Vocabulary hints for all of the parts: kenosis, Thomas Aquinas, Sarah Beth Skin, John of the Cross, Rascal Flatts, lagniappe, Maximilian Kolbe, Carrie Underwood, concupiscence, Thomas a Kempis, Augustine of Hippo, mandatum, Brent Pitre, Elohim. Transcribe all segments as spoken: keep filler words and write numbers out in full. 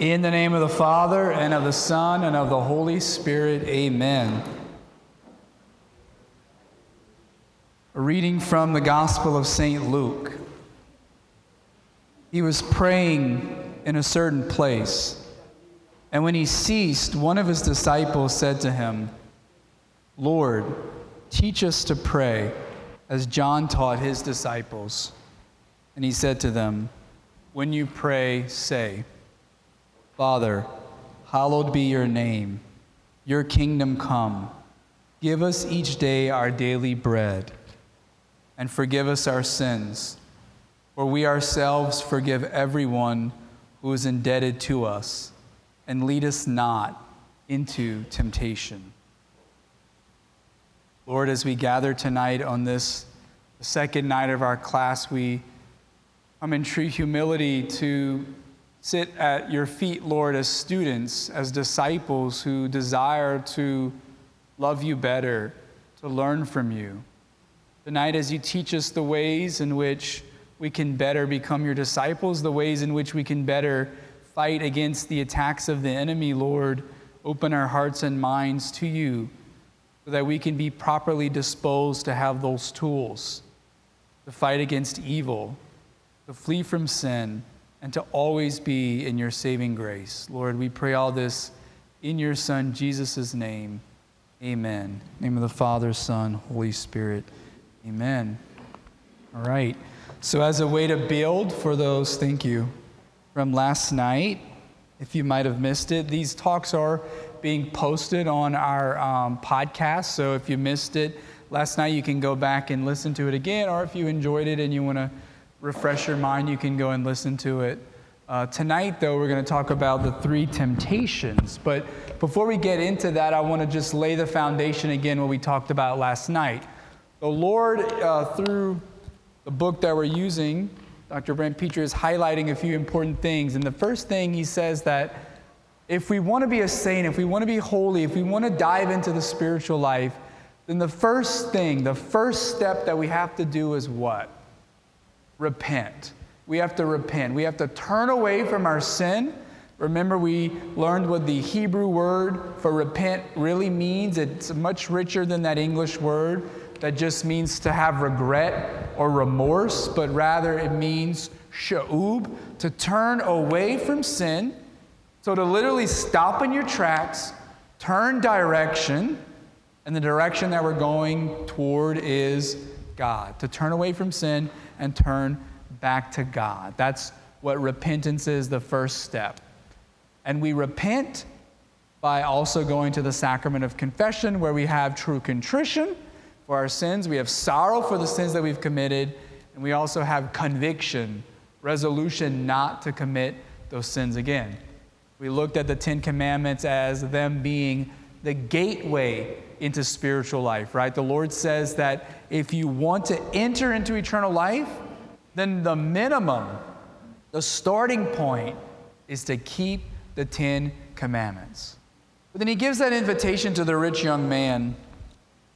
In the name of the Father, and of the Son, and of the Holy Spirit, amen. A reading from the Gospel of Saint Luke. He was praying in a certain place, and when he ceased, one of his disciples said to him, "Lord, teach us to pray, as John taught his disciples." And he said to them, "When you pray, say, Father, hallowed be your name, your kingdom come. Give us each day our daily bread, and forgive us our sins, for we ourselves forgive everyone who is indebted to us, and lead us not into temptation." Lord, as we gather tonight on this second night of our class, we come in true humility to sit at your feet, Lord, as students, as disciples who desire to love you better, to learn from you. Tonight, as you teach us the ways in which we can better become your disciples, the ways in which we can better fight against the attacks of the enemy, Lord, open our hearts and minds to you so that we can be properly disposed to have those tools to fight against evil, to flee from sin, and to always be in your saving grace. Lord, we pray all this in your Son, Jesus' name. Amen. In the name of the Father, Son, Holy Spirit. Amen. All right. So as a way to build for those, thank you, from last night, if you might have missed it, these talks are being posted on our um, podcast. So if you missed it last night, you can go back and listen to it again. Or if you enjoyed it and you want to refresh your mind, you can go and listen to it. Uh, tonight, though, we're going to talk about the three temptations. But before we get into that, I want to just lay the foundation again what we talked about last night. The Lord, uh, through the book that we're using, Doctor Brent Pitre is highlighting a few important things. And the first thing he says that if we want to be a saint, if we want to be holy, if we want to dive into the spiritual life, then the first thing, the first step that we have to do is what? Repent. We have to repent. We have to turn away from our sin. Remember, we learned what the Hebrew word for repent really means. It's much richer than that English word that just means to have regret or remorse, but rather it means sha'ub, to turn away from sin. So to literally stop in your tracks, turn direction, and the direction that we're going toward is God, to turn away from sin and turn back to God. That's what repentance is, the first step. And we repent by also going to the sacrament of confession, where we have true contrition for our sins. We have sorrow for the sins that we've committed, and we also have conviction, resolution not to commit those sins again. We looked at the Ten Commandments as them being the gateway into spiritual life, right? The Lord says that if you want to enter into eternal life, then the minimum, the starting point, is to keep the Ten Commandments. But then he gives that invitation to the rich young man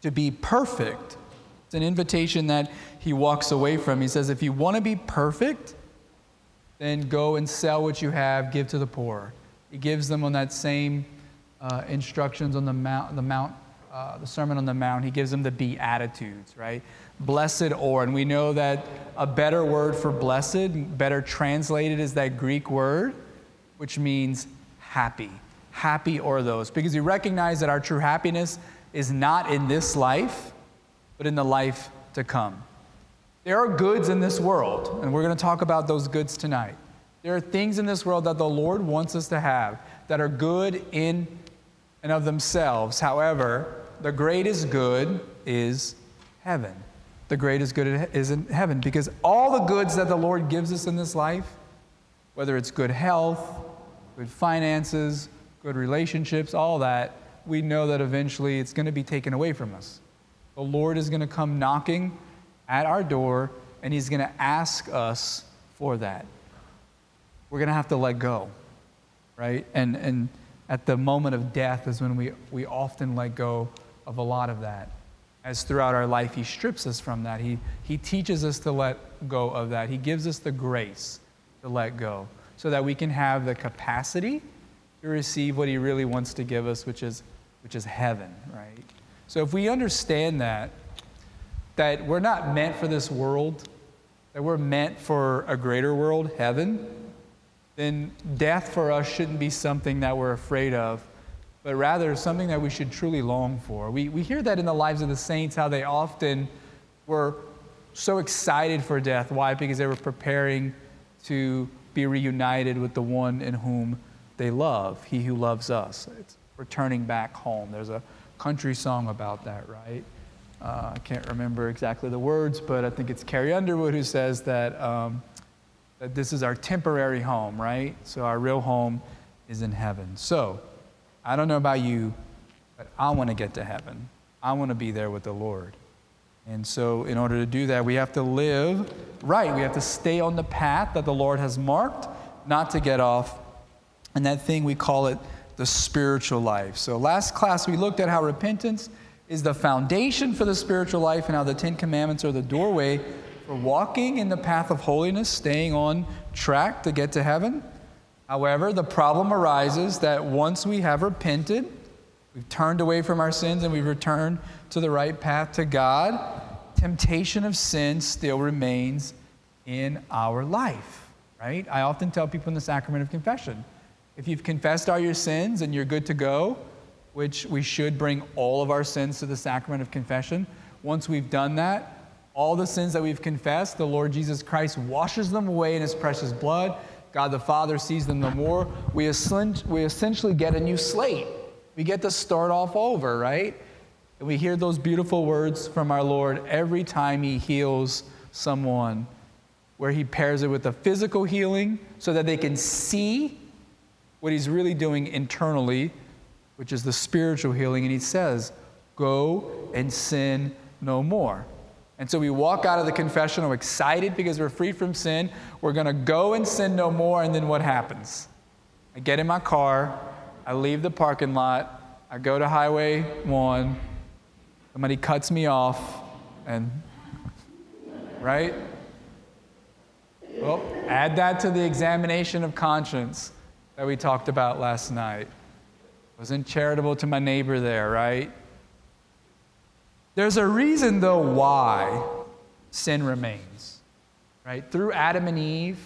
to be perfect. It's an invitation that he walks away from. He says, if you want to be perfect, then go and sell what you have, give to the poor. He gives them on that same uh, instructions on the mount, the mount Uh, the Sermon on the Mount. He gives them the Beatitudes, right? Blessed or, and we know that a better word for blessed, better translated, is that Greek word, which means happy. Happy or those, because we recognize that our true happiness is not in this life, but in the life to come. There are goods in this world, and we're going to talk about those goods tonight. There are things in this world that the Lord wants us to have that are good in and of themselves. However, the greatest good is heaven. The greatest good is in heaven, because all the goods that the Lord gives us in this life, whether it's good health, good finances, good relationships, all that, we know that eventually it's going to be taken away from us. The Lord is going to come knocking at our door, and he's going to ask us for that. We're going to have to let go, right? And and at the moment of death is when we, we often let go of a lot of that. As throughout our life, he strips us from that. He, he teaches us to let go of that. He gives us the grace to let go. so that we can have the capacity to receive what he really wants to give us, which is, which is heaven, right? So if we understand that, that we're not meant for this world, that we're meant for a greater world, heaven, then death for us shouldn't be something that we're afraid of, but rather something that we should truly long for. We, we hear that in the lives of the saints, how they often were so excited for death. Why? Because they were preparing to be reunited with the one in whom they love, he who loves us. It's returning back home. There's a country song about that, right? Uh, I can't remember exactly the words, but I think it's Carrie Underwood who says that, um, that this is our temporary home, right? So our real home is in heaven. So I don't know about you, but I want to get to heaven. I want to be there with the Lord. And so in order to do that, we have to live right. We have to stay on the path that the Lord has marked, not to get off. And that thing, we call it the spiritual life. So last class, we looked at how repentance is the foundation for the spiritual life and how the Ten Commandments are the doorway for walking in the path of holiness, staying on track to get to heaven. However, the problem arises that once we have repented, we've turned away from our sins and we've returned to the right path to God, temptation of sin still remains in our life, right? I often tell people in the sacrament of confession, if you've confessed all your sins and you're good to go, which we should bring all of our sins to the sacrament of confession, once we've done that, all the sins that we've confessed, the Lord Jesus Christ washes them away in his precious blood. God the Father sees them no more. We essentially get a new slate. We get to start off over, right? And we hear those beautiful words from our Lord every time he heals someone, where he pairs it with a physical healing so that they can see what he's really doing internally, which is the spiritual healing. And he says, go and sin no more. And so we walk out of the confessional excited because we're free from sin. We're going to go and sin no more. And then what happens? I get in my car. I leave the parking lot. I go to Highway one. Somebody cuts me off. And, right? Well, add that to the examination of conscience that we talked about last night. Wasn't charitable to my neighbor there, right? There's a reason, though, why sin remains, right? Through Adam and Eve,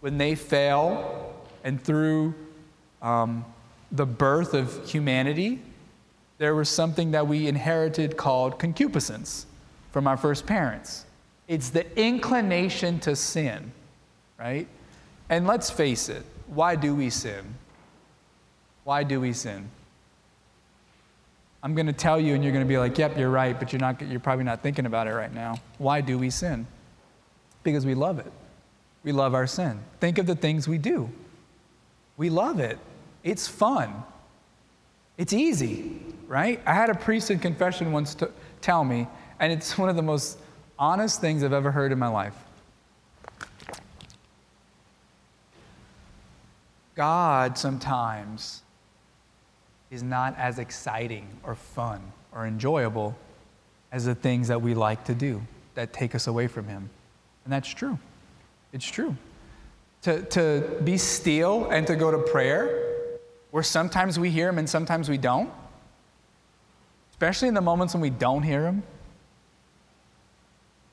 when they fell, and through um, the birth of humanity, there was something that we inherited called concupiscence from our first parents. It's the inclination to sin, right? And let's face it, why do we sin? Why do we sin? I'm going to tell you and you're going to be like, yep, you're right, but you're not, you're probably not thinking about it right now. Why do we sin? Because we love it. We love our sin. Think of the things we do. We love it. It's fun. It's easy, right? I had a priest in confession once to tell me, and it's one of the most honest things I've ever heard in my life. God sometimes is not as exciting or fun or enjoyable as the things that we like to do that take us away from him. And that's true. It's true. To, to be still and to go to prayer, where sometimes we hear him and sometimes we don't, especially in the moments when we don't hear him,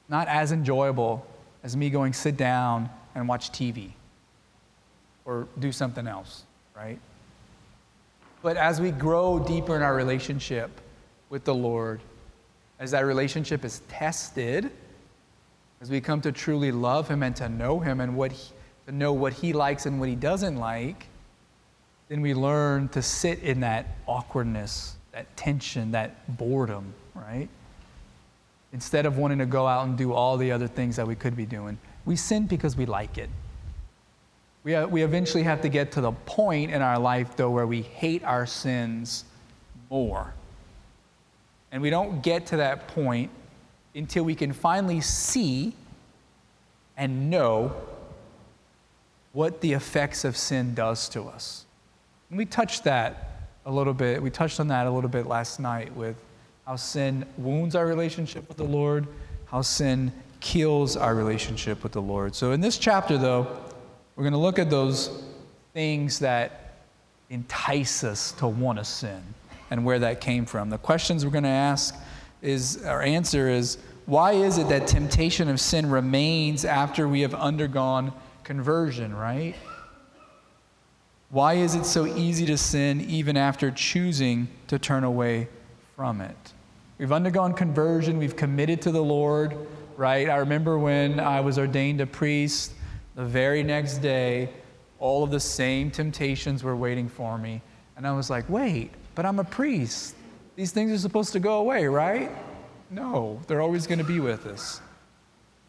not as enjoyable as me going sit down and watch T V or do something else, right? But as we grow deeper in our relationship with the Lord, as that relationship is tested, as we come to truly love him and to know him and what he, to know what he likes and what he doesn't like, then we learn to sit in that awkwardness, that tension, that boredom, right? Instead of wanting to go out and do all the other things that we could be doing, we sin because we like it. We we eventually have to get to the point in our life, though, where we hate our sins more. And we don't get to that point until we can finally see and know what the effects of sin does to us. And we touched that a little bit. We touched on that a little bit last night with how sin wounds our relationship with the Lord, how sin kills our relationship with the Lord. So in this chapter, though, We're going to look at those things that entice us to want to sin and where that came from. The questions we're going to ask is, our answer is, why is it that temptation of sin remains after we have undergone conversion, right? Why is it so easy to sin even after choosing to turn away from it? We've undergone conversion. We've committed to the Lord, right? I remember when I was ordained a priest, the very next day, all of the same temptations were waiting for me. And I was like, wait, but I'm a priest. These things are supposed to go away, right? No, they're always going to be with us.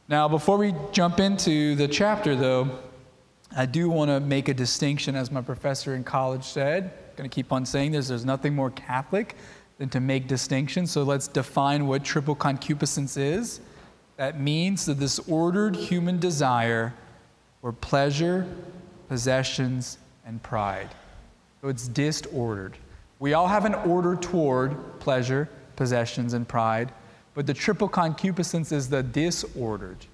Now, before we jump into the chapter, though, I do want to make a distinction, as my professor in college said. I'm going to keep on saying this. There's nothing more Catholic than to make distinctions. So let's define what triple concupiscence is. That means the disordered human desire for pleasure, possessions, and pride. So it's disordered. We all have an order toward pleasure, possessions, and pride, but the triple concupiscence is the disordered.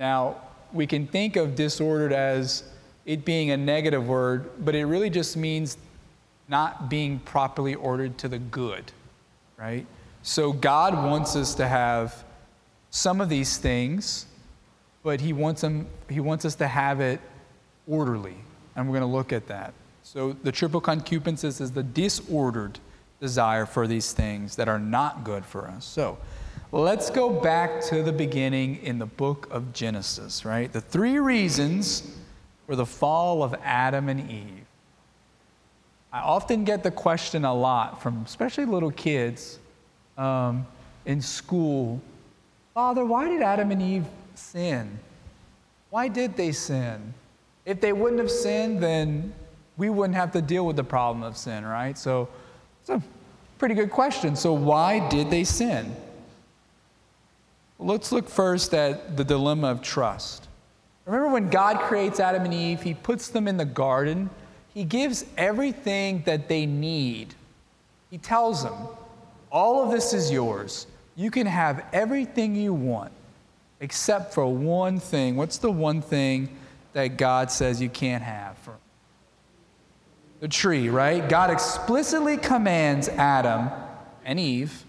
Now, we can think of disordered as it being a negative word, but it really just means not being properly ordered to the good, right? So God wants us to have some of these things, but he wants them, he wants us to have it orderly, and we're going to look at that. So the triple concupiscence is the disordered desire for these things that are not good for us. So let's go back to the beginning in the book of Genesis, right? The three reasons for the fall of Adam and Eve. I often get the question a lot from especially little kids um, in school. Father, why did Adam and Eve sin? Why did they sin? If they wouldn't have sinned, then we wouldn't have to deal with the problem of sin, right? So it's a pretty good question. So why did they sin? Well, let's look first at the dilemma of trust. Remember when God creates Adam and Eve, he puts them in the garden. He gives everything that they need. He tells them, all of this is yours. You can have everything you want except for one thing. What's the one thing that God says you can't have? The tree, right? God explicitly commands Adam and Eve,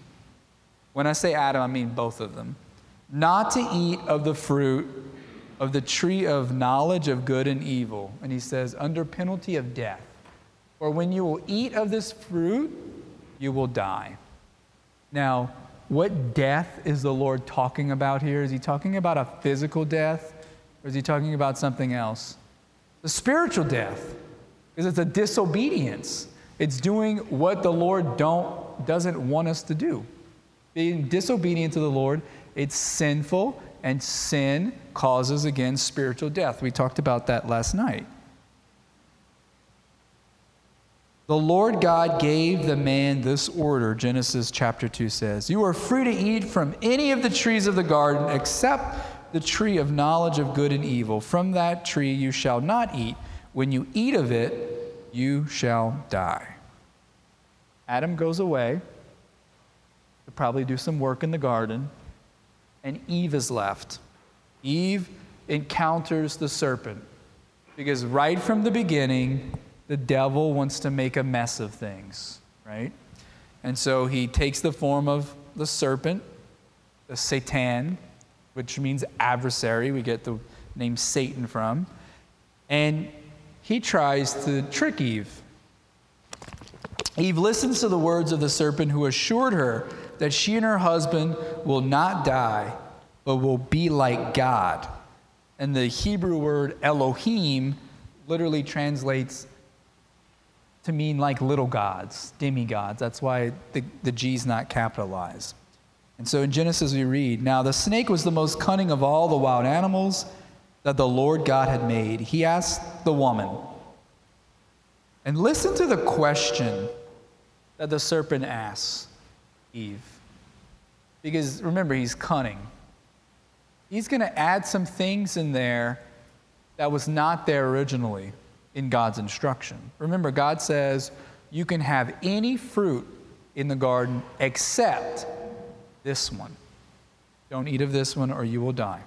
when I say Adam, I mean both of them, not to eat of the fruit of the tree of knowledge of good and evil. And he says, under penalty of death. For when you will eat of this fruit, you will die. Now, what death is the Lord talking about here? Is he talking about a physical death? Or is he talking about something else? The spiritual death. Because it's a disobedience. It's doing what the Lord don't, doesn't want us to do. Being disobedient to the Lord, it's sinful, and sin causes, again, spiritual death. We talked about that last night. The Lord God gave the man this order, Genesis chapter two says, you are free to eat from any of the trees of the garden except the tree of knowledge of good and evil. From that tree you shall not eat. When you eat of it, you shall die. Adam goes away to probably do some work in the garden, and Eve is left. Eve encounters the serpent because right from the beginning, the devil wants to make a mess of things, right? And so he takes the form of the serpent, the Satan, which means adversary. We get the name Satan from. And he tries to trick Eve. Eve listens to the words of the serpent, who assured her that she and her husband will not die, but will be like God. And the Hebrew word Elohim literally translates to mean like little gods, demigods. That's why the, the G's not capitalized. And so in Genesis we read, now the snake was the most cunning of all the wild animals that the Lord God had made. He asked the woman, and listen to the question that the serpent asks Eve. Because remember, he's cunning. He's going to add some things in there that was not there originally in God's instruction. Remember, God says, you can have any fruit in the garden except this one. Don't eat of this one or you will die.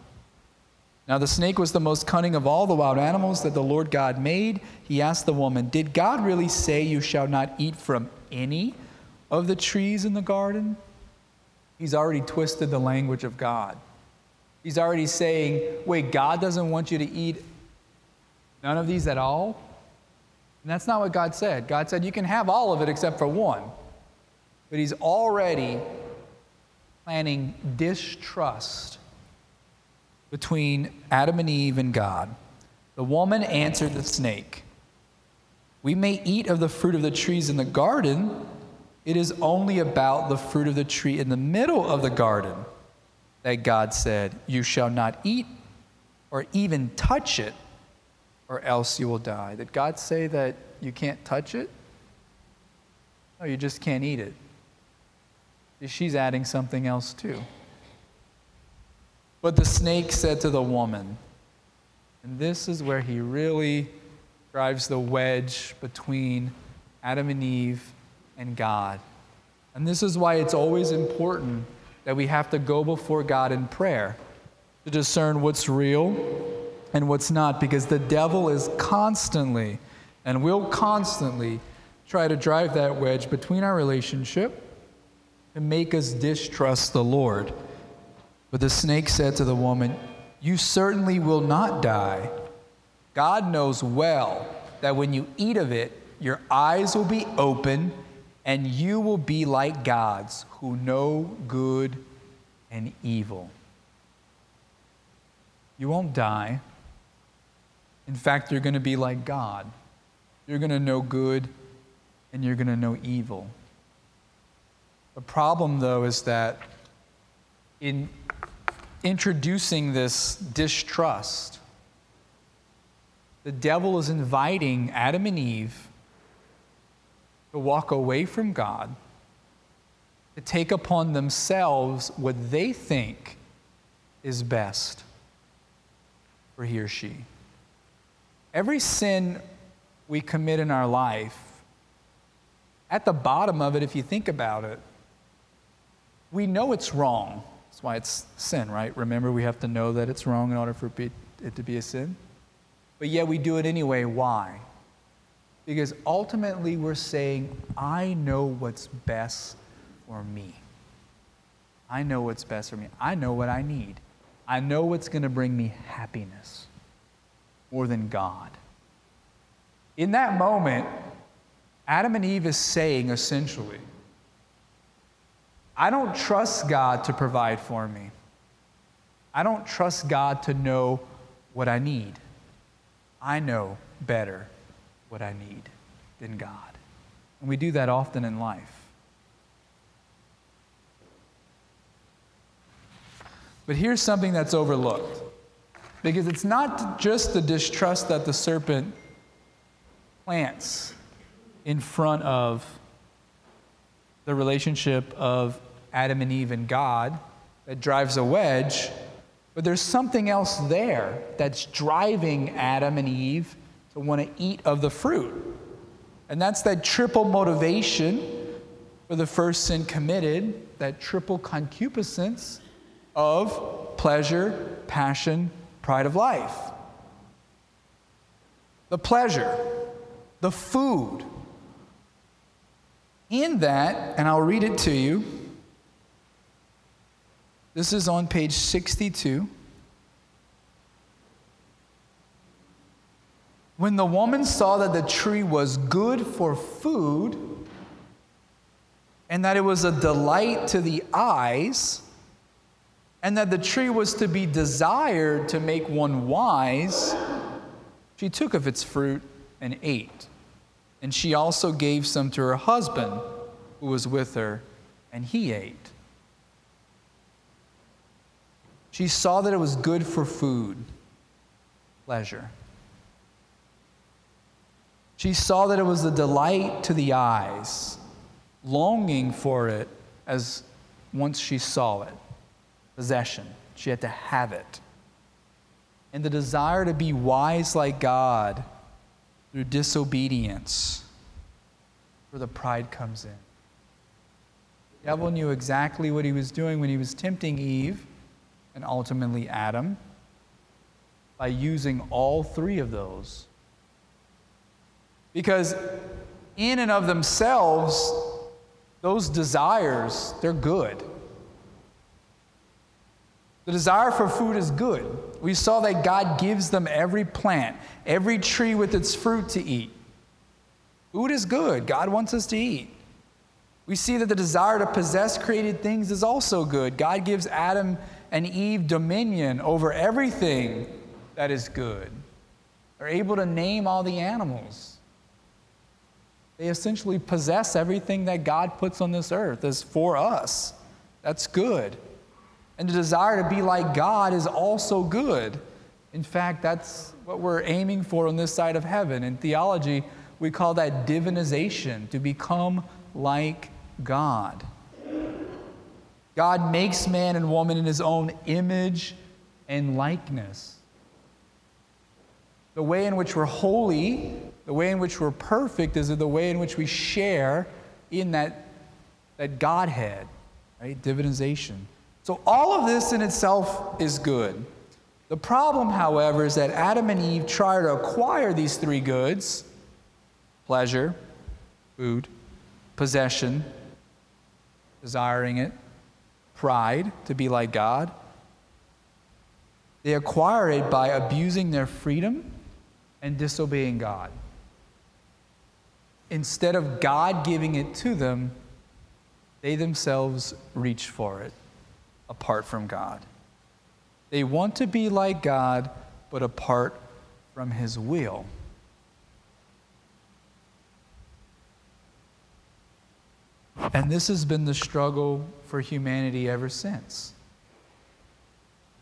Now the snake was the most cunning of all the wild animals that the Lord God made. He asked the woman, "Did God really say you shall not eat from any of the trees in the garden?" He's already twisted the language of God. He's already saying, wait, God doesn't want you to eat none of these at all? And that's not what God said. God said, you can have all of it except for one. But he's already planning distrust between Adam and Eve and God. The woman answered the snake, "We may eat of the fruit of the trees in the garden. It is only about the fruit of the tree in the middle of the garden that God said, you shall not eat or even touch it, or else you will die." Did God say that you can't touch it? No, you just can't eat it. She's adding something else too. But the snake said to the woman, and this is where he really drives the wedge between Adam and Eve and God. And this is why it's always important that we have to go before God in prayer to discern what's real and what's not, because the devil is constantly and will constantly try to drive that wedge between our relationship and make us distrust the Lord. But the snake said to the woman, "You certainly will not die. God knows well that when you eat of it, your eyes will be open, and you will be like gods who know good and evil." You won't die. In fact, you're going to be like God. You're going to know good and you're going to know evil. The problem, though, is that in introducing this distrust, the devil is inviting Adam and Eve to walk away from God, to take upon themselves what they think is best for he or she. Every sin we commit in our life, at the bottom of it, if you think about it, we know it's wrong. That's why it's sin, right? Remember, we have to know that it's wrong in order for it to be a sin. But yet we do it anyway. Why? Because ultimately we're saying, I know what's best for me. I know what's best for me. I know what I need. I know what's going to bring me happiness more than God. In that moment, Adam and Eve is saying essentially, I don't trust God to provide for me. I don't trust God to know what I need. I know better what I need than God. And we do that often in life. But here's something that's overlooked, because it's not just the distrust that the serpent plants in front of the relationship of Adam and Eve and God that drives a wedge, but there's something else there that's driving Adam and Eve to want to eat of the fruit. And that's that triple motivation for the first sin committed, that triple concupiscence of pleasure, passion, pride of life. The pleasure, the food. In that, and I'll read it to you, this is on page sixty-two. When the woman saw that the tree was good for food and that it was a delight to the eyes and that the tree was to be desired to make one wise, she took of its fruit and ate. And she also gave some to her husband who was with her, and he ate. She saw that it was good for food, pleasure. She saw that it was a delight to the eyes, longing for it as once she saw it, possession. She had to have it. And the desire to be wise like God through disobedience, where the pride comes in. The devil knew exactly what he was doing when he was tempting Eve and ultimately Adam. by using all three of those. Because in and of themselves, those desires, they're good. The desire for food is good. We saw that God gives them every plant, every tree with its fruit to eat. Food is good. God wants us to eat. We see that the desire to possess created things is also good. God gives Adam and Eve dominion over everything that is good. They're able to name all the animals. They essentially possess everything that God puts on this earth as for us. That's good. And the desire to be like God is also good. In fact, that's what we're aiming for on this side of heaven. In theology, we call that divinization, to become like God. God makes man and woman in his own image and likeness. The way in which we're holy, the way in which we're perfect, is the way in which we share in that, that Godhead, right? Divinization. So all of this in itself is good. The problem, however, is that Adam and Eve try to acquire these three goods, pleasure, food, possession, desiring it, pride, to be like God. They acquire it by abusing their freedom and disobeying God. Instead of God giving it to them, they themselves reach for it apart from God. They want to be like God, but apart from His will. And this has been the struggle for humanity ever since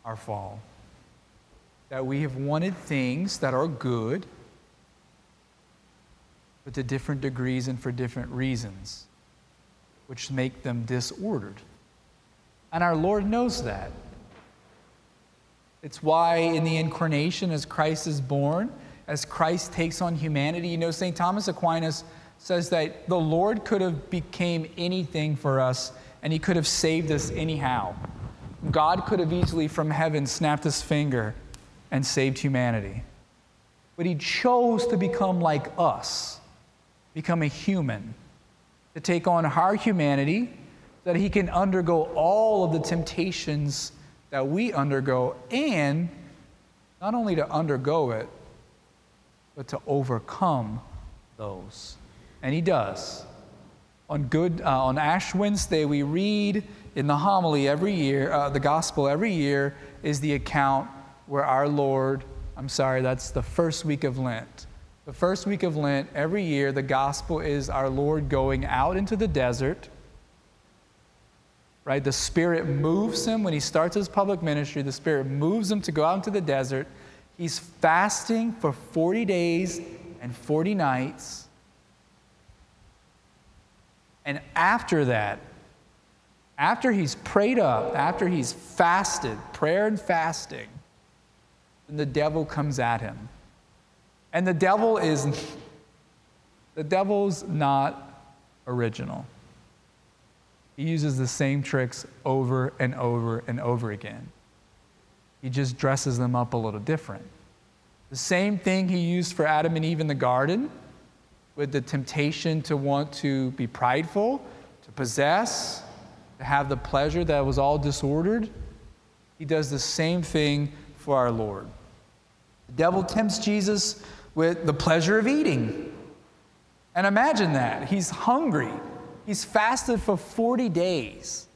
our fall. That we have wanted things that are good, but to different degrees and for different reasons, which make them disordered. And our Lord knows that. It's why in the incarnation, as Christ is born, as Christ takes on humanity, you know, Saint Thomas Aquinas says that the Lord could have became anything for us, and He could have saved us anyhow. God could have easily from heaven snapped His finger and saved humanity. But He chose to become like us, become a human, to take on our humanity so that He can undergo all of the temptations that we undergo, and not only to undergo it, but to overcome those. And He does. On good, uh, on Ash Wednesday, we read in the homily every year, uh, the gospel every year, is the account where our Lord, I'm sorry, that's the first week of Lent. The first week of Lent, every year, the gospel is our Lord going out into the desert, right? The Spirit moves Him when He starts His public ministry. The Spirit moves Him to go out into the desert. He's fasting for forty days and forty nights. And after that, after He's prayed up, after He's fasted, prayer and fasting, then the devil comes at Him. And the devil is, the devil's not original. He uses the same tricks over and over and over again. He just dresses them up a little different. The same thing he used for Adam and Eve in the garden, with the temptation to want to be prideful, to possess, to have the pleasure that was all disordered. He does the same thing for our Lord. The devil tempts Jesus with the pleasure of eating. And imagine that. He's hungry. He's fasted for forty days.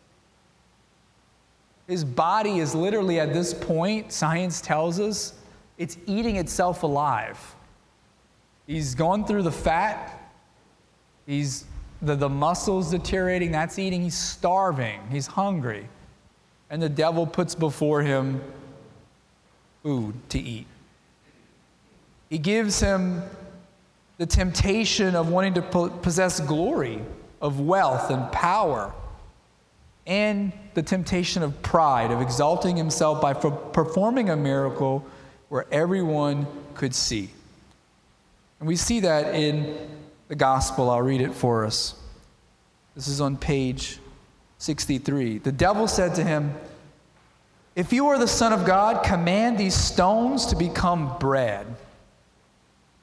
His body is literally at this point, science tells us, it's eating itself alive. He's gone through the fat, he's the, the muscles deteriorating, that's eating, he's starving, he's hungry. And the devil puts before him food to eat. He gives him the temptation of wanting to po- possess glory, of wealth and power, and the temptation of pride, of exalting himself by for- performing a miracle where everyone could see. And we see that in the gospel. I'll read it for us. This is on page sixty-three. The devil said to him, If you are the Son of God, command these stones to become bread.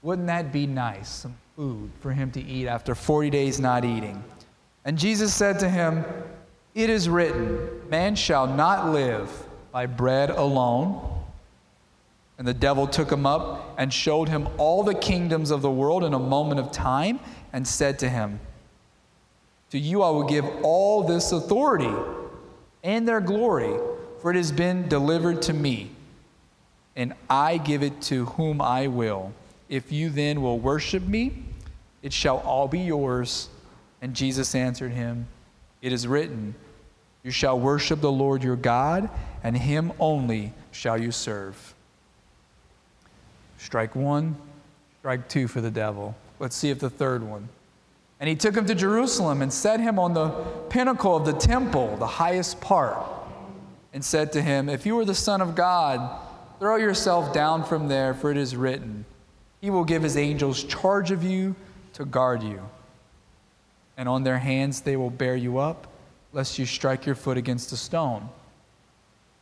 Wouldn't that be nice? Some food for him to eat after forty days not eating. And Jesus said to him, "It is written, man shall not live by bread alone." And the devil took him up and showed him all the kingdoms of the world in a moment of time and said to him, "To you I will give all this authority and their glory, for it has been delivered to me, and I give it to whom I will. If you then will worship me, it shall all be yours." And Jesus answered him, "It is written, you shall worship the Lord your God, and him only shall you serve." Strike one, strike two for the devil. Let's see if the third one. And he took him to Jerusalem and set him on the pinnacle of the temple, the highest part, and said to him, "If you are the Son of God, throw yourself down from there, for it is written, he will give his angels charge of you to guard you. And on their hands they will bear you up, lest you strike your foot against a stone."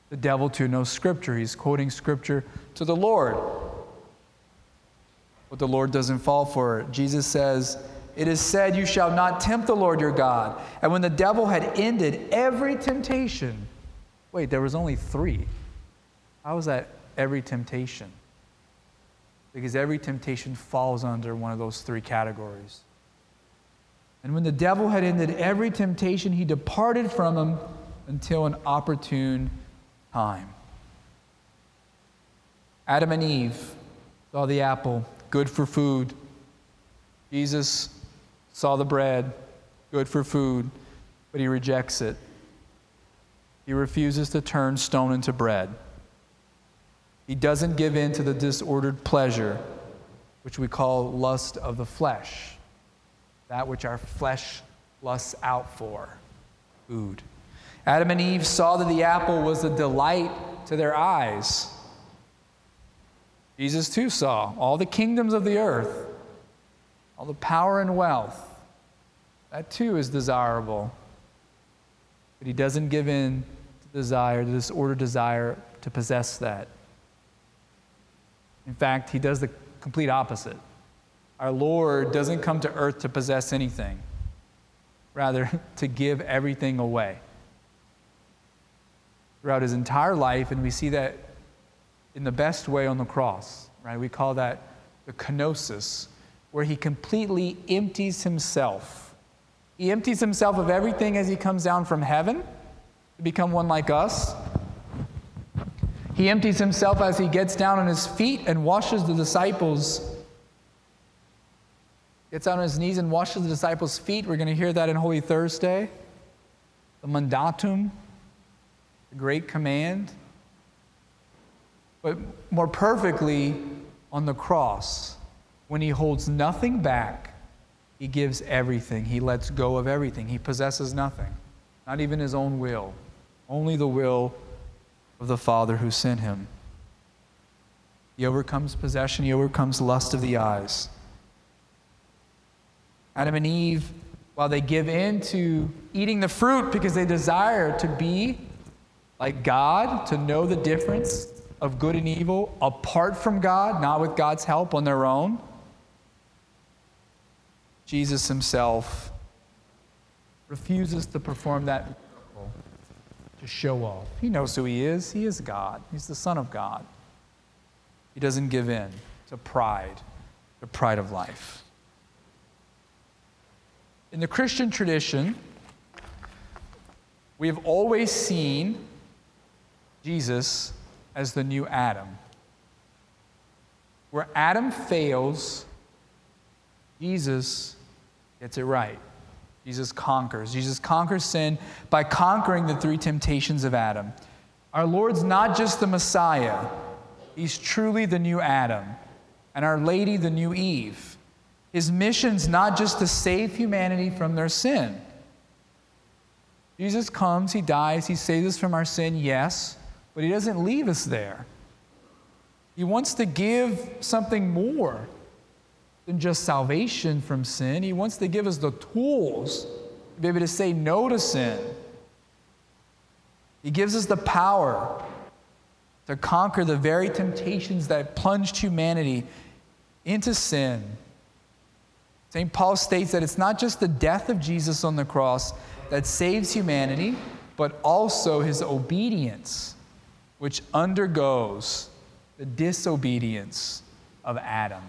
The devil too knows Scripture. He's quoting Scripture to the Lord. But the Lord doesn't fall for it. Jesus says, "It is said, you shall not tempt the Lord your God." And when the devil had ended every temptation, wait, there was only three. How was that every temptation? Because every temptation falls under one of those three categories. And when the devil had ended every temptation, he departed from him until an opportune time. Adam and Eve saw the apple, good for food. Jesus saw the bread, good for food, but he rejects it. He refuses to turn stone into bread. He doesn't give in to the disordered pleasure, which we call lust of the flesh, that which our flesh lusts out for, food. Adam and Eve saw that the apple was a delight to their eyes. Jesus too saw all the kingdoms of the earth, all the power and wealth. That too is desirable. But he doesn't give in to desire, the disordered desire to possess that. In fact, he does the complete opposite. Our Lord doesn't come to earth to possess anything, rather to give everything away. Throughout his entire life, and we see that in the best way on the cross, right? We call that the kenosis, where he completely empties himself. He empties himself of everything as he comes down from heaven to become one like us. He empties himself as he gets down on his feet and washes the disciples. Gets on his knees and washes the disciples' feet. We're going to hear that in Holy Thursday. The mandatum, the great command. But more perfectly, on the cross, when he holds nothing back, he gives everything. He lets go of everything. He possesses nothing, not even his own will, only the will of the Father who sent him. He overcomes possession. He overcomes lust of the eyes. Adam and Eve, while they give in to eating the fruit because they desire to be like God, to know the difference of good and evil apart from God, not with God's help, on their own, Jesus himself refuses to perform that miracle to show off. He knows who he is. He is God. He's the Son of God. He doesn't give in to pride, the pride of life. In the Christian tradition, we have always seen Jesus as the new Adam. Where Adam fails, Jesus gets it right. Jesus conquers. Jesus conquers sin by conquering the three temptations of Adam. Our Lord's not just the Messiah. He's truly the new Adam. And Our Lady, the new Eve. His mission's not just to save humanity from their sin. Jesus comes, he dies, he saves us from our sin, yes, but he doesn't leave us there. He wants to give something more than just salvation from sin. He wants to give us the tools to be able to say no to sin. He gives us the power to conquer the very temptations that plunged humanity into sin. Saint Paul states that it's not just the death of Jesus on the cross that saves humanity, but also his obedience, which undergoes the disobedience of Adam.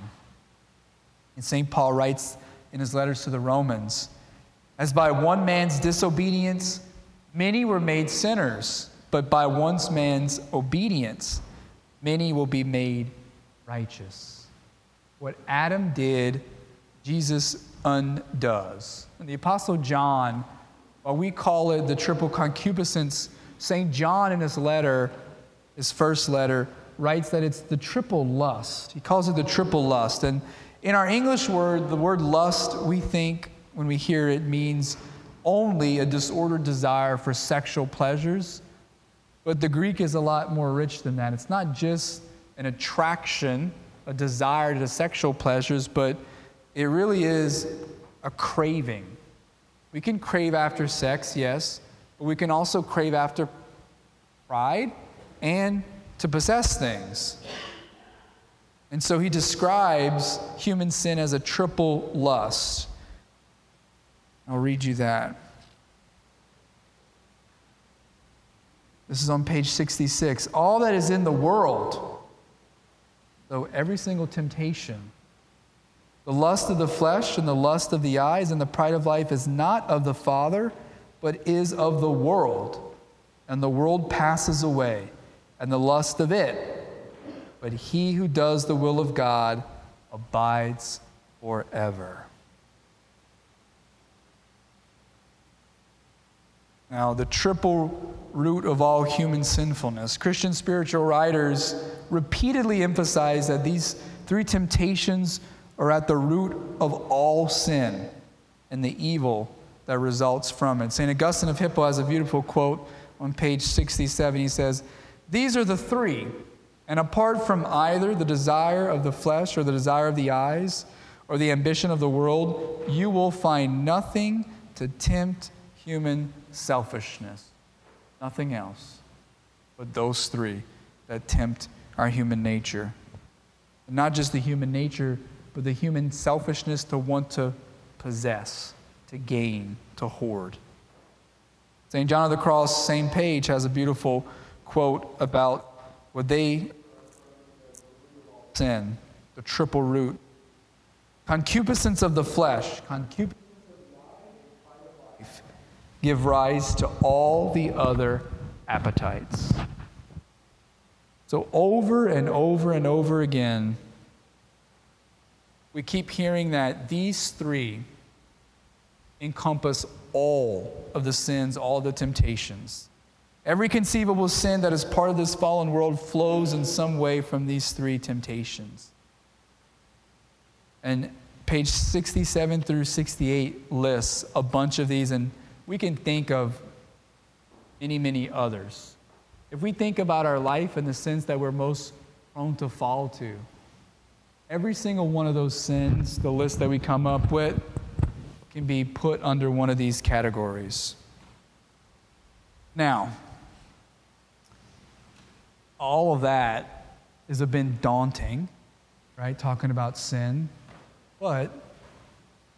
And Saint Paul writes in his letters to the Romans, as by one man's disobedience, many were made sinners, but by one man's obedience, many will be made righteous. What Adam did, Jesus undoes. And the Apostle John, while we call it the triple concupiscence, Saint John in his letter, his first letter, writes that it's the triple lust. He calls it the triple lust. And in our English word, the word lust, we think, when we hear it, means only a disordered desire for sexual pleasures. But the Greek is a lot more rich than that. It's not just an attraction, a desire to sexual pleasures, but it really is a craving. We can crave after sex, yes, but we can also crave after pride and to possess things. And so he describes human sin as a triple lust. I'll read you that. This is on page sixty-six. All that is in the world, though every single temptation, the lust of the flesh and the lust of the eyes and the pride of life is not of the Father, but is of the world. And the world passes away, and the lust of it. But he who does the will of God abides forever. Now, the triple root of all human sinfulness. Christian spiritual writers repeatedly emphasize that these three temptations are at the root of all sin and the evil that results from it. Saint Augustine of Hippo has a beautiful quote on page sixty-seven. He says, "These are the three, and apart from either the desire of the flesh or the desire of the eyes or the ambition of the world, you will find nothing to tempt human selfishness." Nothing else but those three that tempt our human nature. And not just the human nature, but the human selfishness to want to possess, to gain, to hoard. Saint John of the Cross, same page, has a beautiful quote about what they sin, the triple root. Concupiscence of the flesh, concupiscence give rise to all the other appetites. So over and over and over again, we keep hearing that these three encompass all of the sins, all the temptations. Every conceivable sin that is part of this fallen world flows in some way from these three temptations. And page sixty-seven through sixty-eight lists a bunch of these, and we can think of many, many others. If we think about our life in the sins that we're most prone to fall to, every single one of those sins, the list that we come up with, can be put under one of these categories. Now, all of that has been daunting, right? Talking about sin. But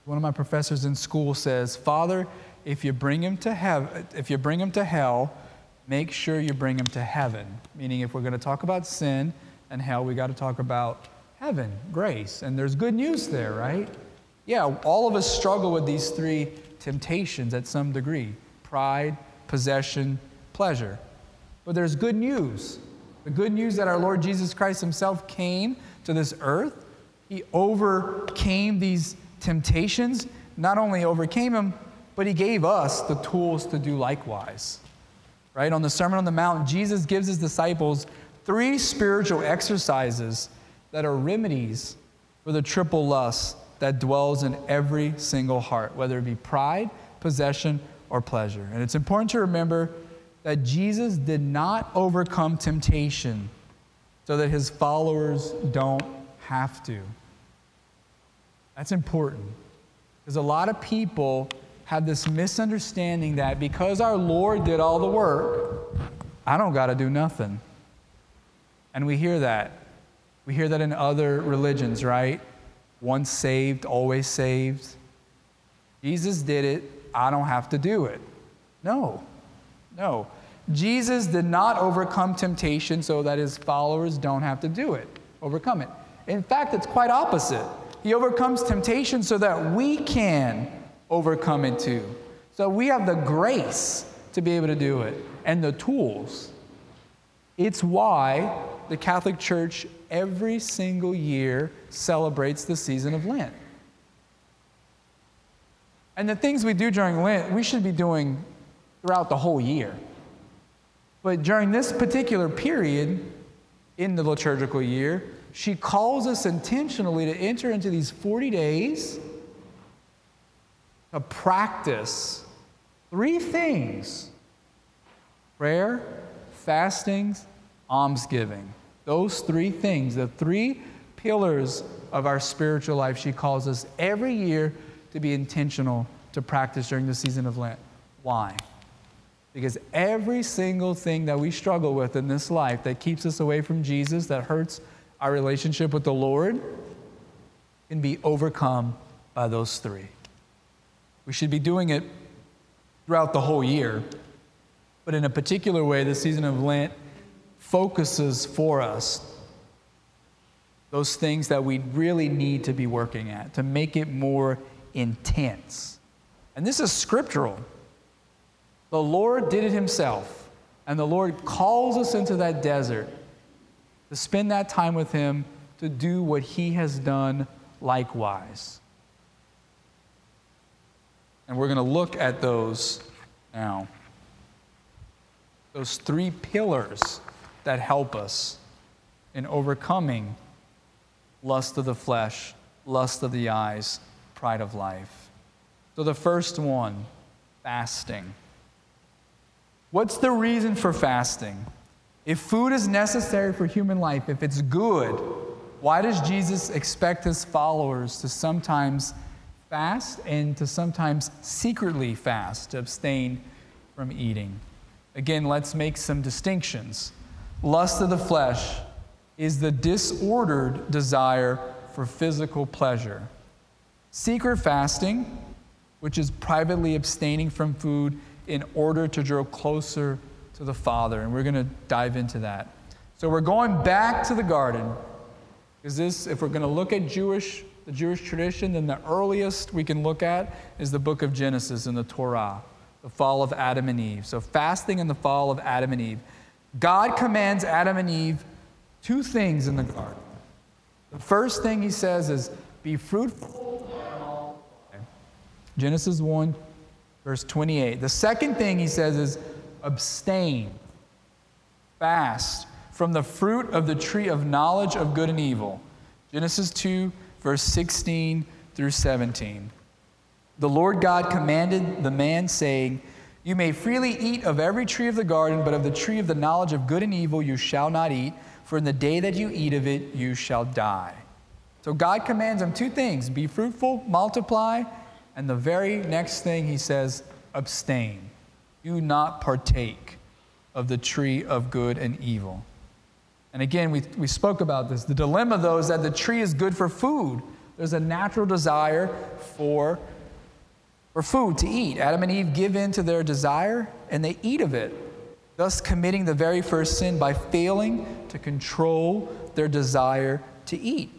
one of my professors in school says, "Father, If you bring him to heaven, if you bring him to hell, make sure you bring him to heaven." Meaning, if we're going to talk about sin and hell, we got to talk about heaven, grace, and there's good news there, right? Yeah, all of us struggle with these three temptations at some degree: pride, possession, pleasure. But there's good news. The good news that our Lord Jesus Christ himself came to this earth. He overcame these temptations. Not only overcame them, but he gave us the tools to do likewise. Right? On the Sermon on the Mount, Jesus gives his disciples three spiritual exercises that are remedies for the triple lust that dwells in every single heart, whether it be pride, possession, or pleasure. And it's important to remember that Jesus did not overcome temptation so that his followers don't have to. That's important, because a lot of people have this misunderstanding that because our Lord did all the work, I don't got to do nothing. And we hear that. We hear that in other religions, right? Once saved, always saved. Jesus did it. I don't have to do it. No, no. Jesus did not overcome temptation so that his followers don't have to do it, overcome it. In fact, it's quite opposite. He overcomes temptation so that we can overcome it too. So we have the grace to be able to do it and the tools. It's why the Catholic Church every single year celebrates the season of Lent. And the things we do during Lent, we should be doing throughout the whole year. But during this particular period in the liturgical year, she calls us intentionally to enter into these forty days to practice three things: prayer, fastings, almsgiving. Those three things, the three pillars of our spiritual life, she calls us every year to be intentional to practice during the season of Lent. Why? Because every single thing that we struggle with in this life that keeps us away from Jesus, that hurts our relationship with the Lord, can be overcome by those three. We should be doing it throughout the whole year, but in a particular way, the season of Lent focuses for us those things that we really need to be working at to make it more intense. And this is scriptural. The Lord did it himself, and the Lord calls us into that desert to spend that time with him, to do what he has done likewise. And we're going to look at those now. Those three pillars that help us in overcoming lust of the flesh, lust of the eyes, pride of life. So the first one, fasting. What's the reason for fasting? If food is necessary for human life, if it's good, why does Jesus expect his followers to sometimes fast and to sometimes secretly fast, to abstain from eating? Again, let's make some distinctions. Lust of the flesh is the disordered desire for physical pleasure. Secret fasting, which is privately abstaining from food in order to draw closer to the Father. And we're going to dive into that. So we're going back to the garden. Is this, if we're going to look at Jewish, the Jewish tradition, then the earliest we can look at is the book of Genesis in the Torah, the fall of Adam and Eve. So fasting and the fall of Adam and Eve. God commands Adam and Eve two things in the garden. The first thing he says is, be fruitful. Okay. Genesis one. Verse twenty-eight. The second thing he says is abstain, fast from the fruit of the tree of knowledge of good and evil. Genesis two, verse sixteen through seventeen. The Lord God commanded the man, saying, you may freely eat of every tree of the garden, but of the tree of the knowledge of good and evil you shall not eat, for in the day that you eat of it you shall die. So God commands him two things: be fruitful, multiply. And the very next thing he says, abstain. Do not partake of the tree of good and evil. And again, we, we spoke about this. The dilemma, though, is that the tree is good for food. There's a natural desire for, for food to eat. Adam and Eve give in to their desire, and they eat of it, thus committing the very first sin by failing to control their desire to eat.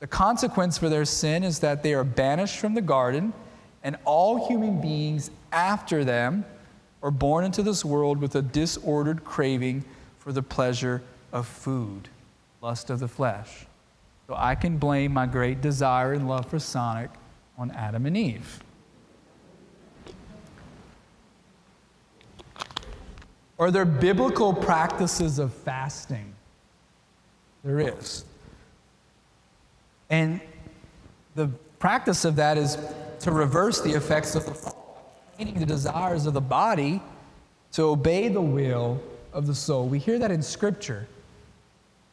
The consequence for their sin is that they are banished from the garden, and all human beings after them are born into this world with a disordered craving for the pleasure of food, lust of the flesh. So I can blame my great desire and love for Sonic on Adam and Eve. Are there biblical practices of fasting? There is. And the practice of that is to reverse the effects of the fall, meaning the desires of the body to obey the will of the soul. We hear that in Scripture.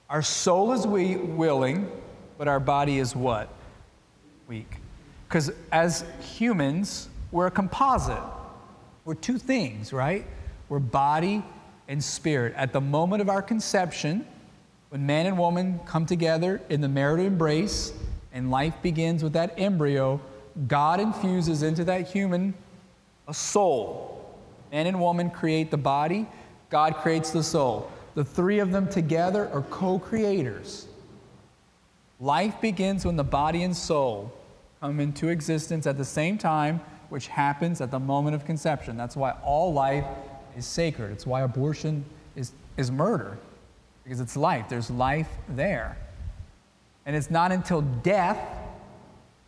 Our soul is we willing, but our body is what? Weak. Because as humans, we're a composite. We're two things, right? We're body and spirit. At the moment of our conception, When man and woman come together in the marital embrace and life begins with that embryo, God infuses into that human a soul. Man and woman create the body, God creates the soul. The three of them together are co-creators. Life begins when the body and soul come into existence at the same time, which happens at the moment of conception. That's why all life is sacred. It's why abortion is, is murder, because it's life. There's life there. And it's not until death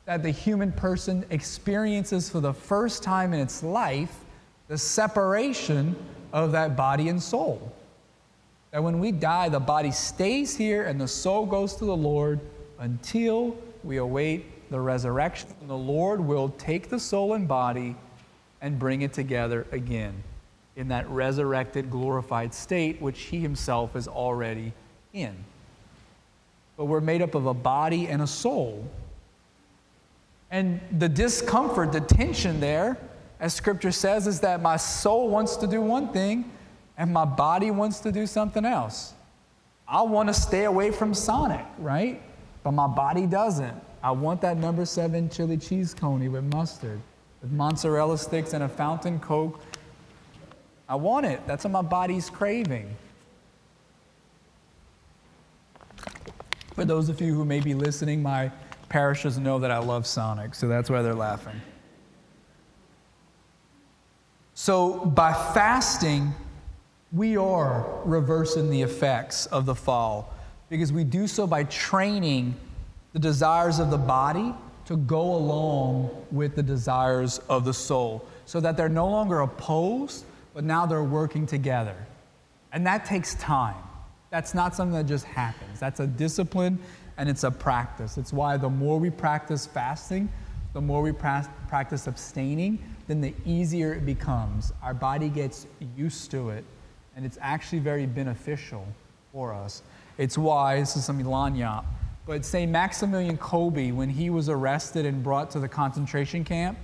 that the human person experiences for the first time in its life the separation of that body and soul. That when we die, the body stays here and the soul goes to the Lord until we await the resurrection. And the Lord will take the soul and body and bring it together again in that resurrected, glorified state which he himself is already in. But we're made up of a body and a soul. And the discomfort, the tension there, as Scripture says, is that my soul wants to do one thing and my body wants to do something else. I want to stay away from Sonic, right? But my body doesn't. I want that number seven chili cheese coney with mustard, with mozzarella sticks and a fountain Coke. I want it. That's what my body's craving. For those of you who may be listening, my parishers know that I love Sonic, so that's why they're laughing. So by fasting, we are reversing the effects of the fall, because we do so by training the desires of the body to go along with the desires of the soul, so that they're no longer opposed, but now they're working together. And that takes time. That's not something that just happens. That's a discipline and it's a practice. It's why the more we practice fasting, the more we pra- practice abstaining, then the easier it becomes. Our body gets used to it. And it's actually very beneficial for us. It's why, this is something lagniappe, but Saint Maximilian Kolbe, when he was arrested and brought to the concentration camp,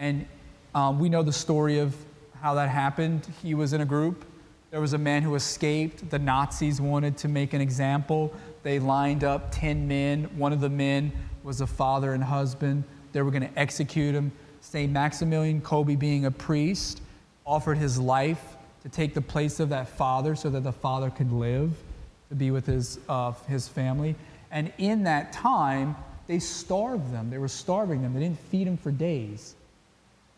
and um, we know the story of how that happened. He was in a group. There was a man who escaped. The Nazis wanted to make an example. They lined up ten men. One of the men was a father and husband. They were going to execute him. Saint Maximilian Kolbe, being a priest, offered his life to take the place of that father so that the father could live, to be with his, uh, his family. And in that time, they starved them. They were starving them. They didn't feed them for days.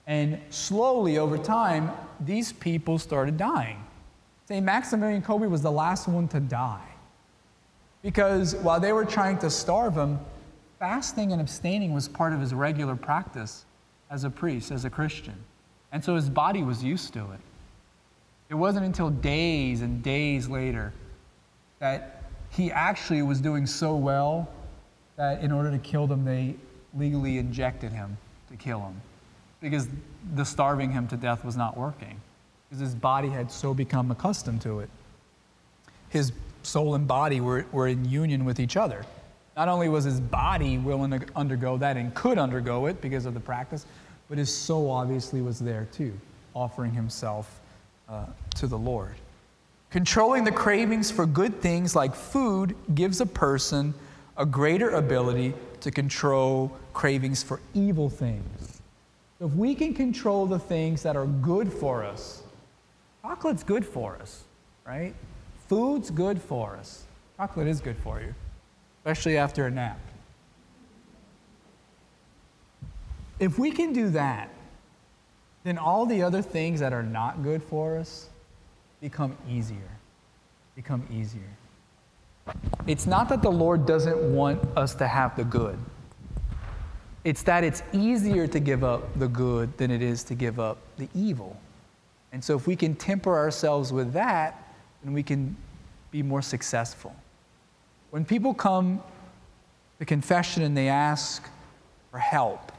And slowly, over time, these people started dying. Saint Maximilian Kolbe was the last one to die, because while they were trying to starve him, fasting and abstaining was part of his regular practice as a priest, as a Christian. And so his body was used to it. It wasn't until days and days later that he actually was doing so well that in order to kill them, they legally injected him to kill him, because the starving him to death was not working, because his body had so become accustomed to it. His soul and body were, were in union with each other. Not only was his body willing to undergo that and could undergo it because of the practice, but his soul obviously was there too, offering himself Uh, to the Lord. Controlling the cravings for good things like food gives a person a greater ability to control cravings for evil things. If we can control the things that are good for us, chocolate's good for us, right? Food's good for us. Chocolate is good for you, especially after a nap. If we can do that, then all the other things that are not good for us become easier, become easier. It's not that the Lord doesn't want us to have the good. It's that it's easier to give up the good than it is to give up the evil. And so if we can temper ourselves with that, then we can be more successful. When people come to confession and they ask for help,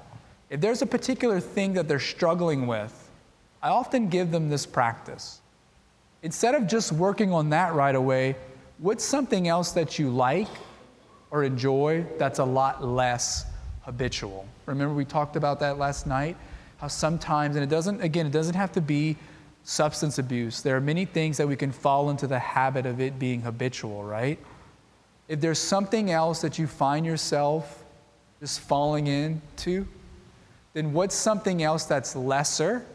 if there's a particular thing that they're struggling with, I often give them this practice. Instead of just working on that right away, what's something else that you like or enjoy that's a lot less habitual? Remember, we talked about that last night, how sometimes, and it doesn't, again, it doesn't have to be substance abuse. There are many things that we can fall into the habit of it being habitual, right? if there's something else that you find yourself just falling into, then what's something else that's lesser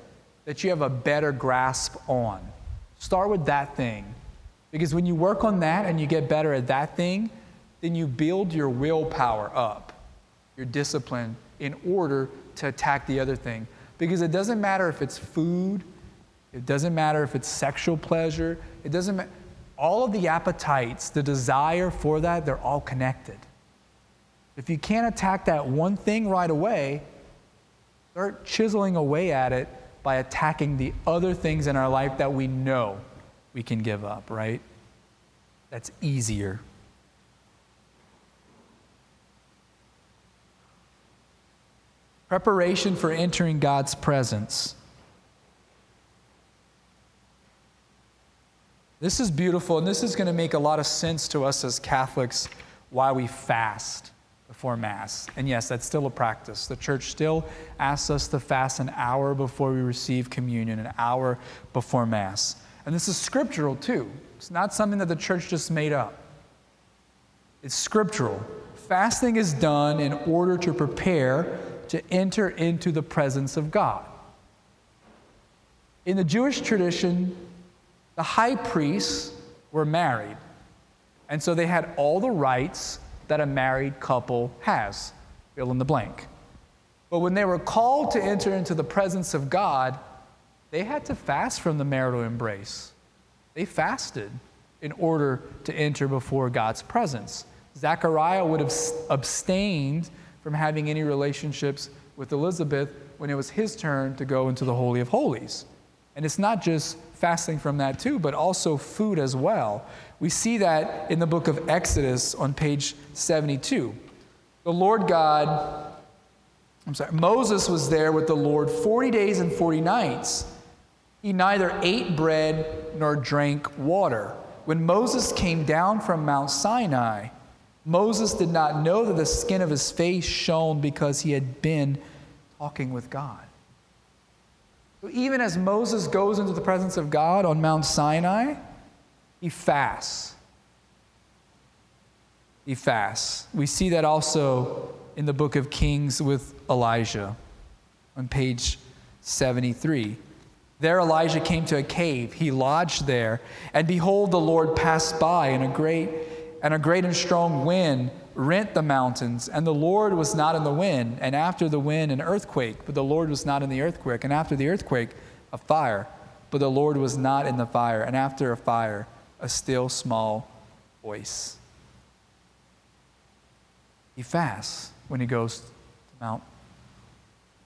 that you have a better grasp on? Start with that thing. Because when you work on that and you get better at that thing, then you build your willpower up, your discipline, in order to attack the other thing. Because it doesn't matter if it's food, it doesn't matter if it's sexual pleasure, it doesn't matter. All of the appetites, the desire for that, they're all connected. If you can't attack that one thing right away, start chiseling away at it by attacking the other things in our life that we know we can give up, right? That's easier. Preparation for entering God's presence. This is beautiful, and this is going to make a lot of sense to us as Catholics, why we fast before Mass. And yes, that's still a practice. The church still asks us to fast an hour before we receive communion, an hour before Mass. And this is scriptural too. It's not something that the church just made up. It's scriptural. Fasting is done in order to prepare to enter into the presence of God. In the Jewish tradition, the high priests were married, and so they had all the rights that a married couple has, fill in the blank. But when they were called to enter into the presence of God, they had to fast from the marital embrace. They fasted in order to enter before God's presence. Zechariah would have abstained from having any relationships with Elizabeth when it was his turn to go into the Holy of Holies. And it's not just fasting from that too, but also food as well. We see that in the book of Exodus on page seventy-two. The Lord God, I'm sorry, Moses was there with the Lord forty days and forty nights. He neither ate bread nor drank water. When Moses came down from Mount Sinai, Moses did not know that the skin of his face shone because he had been talking with God. So even as Moses goes into the presence of God on Mount Sinai, he fasts. He fasts. We see that also in the book of Kings with Elijah on page seventy-three. There Elijah came to a cave. He lodged there, and behold, the Lord passed by in a great And a great and strong wind rent the mountains, and the Lord was not in the wind, and after the wind an earthquake, but the Lord was not in the earthquake, and after the earthquake a fire, but the Lord was not in the fire, and after a fire a still small voice. He fasts when he goes to Mount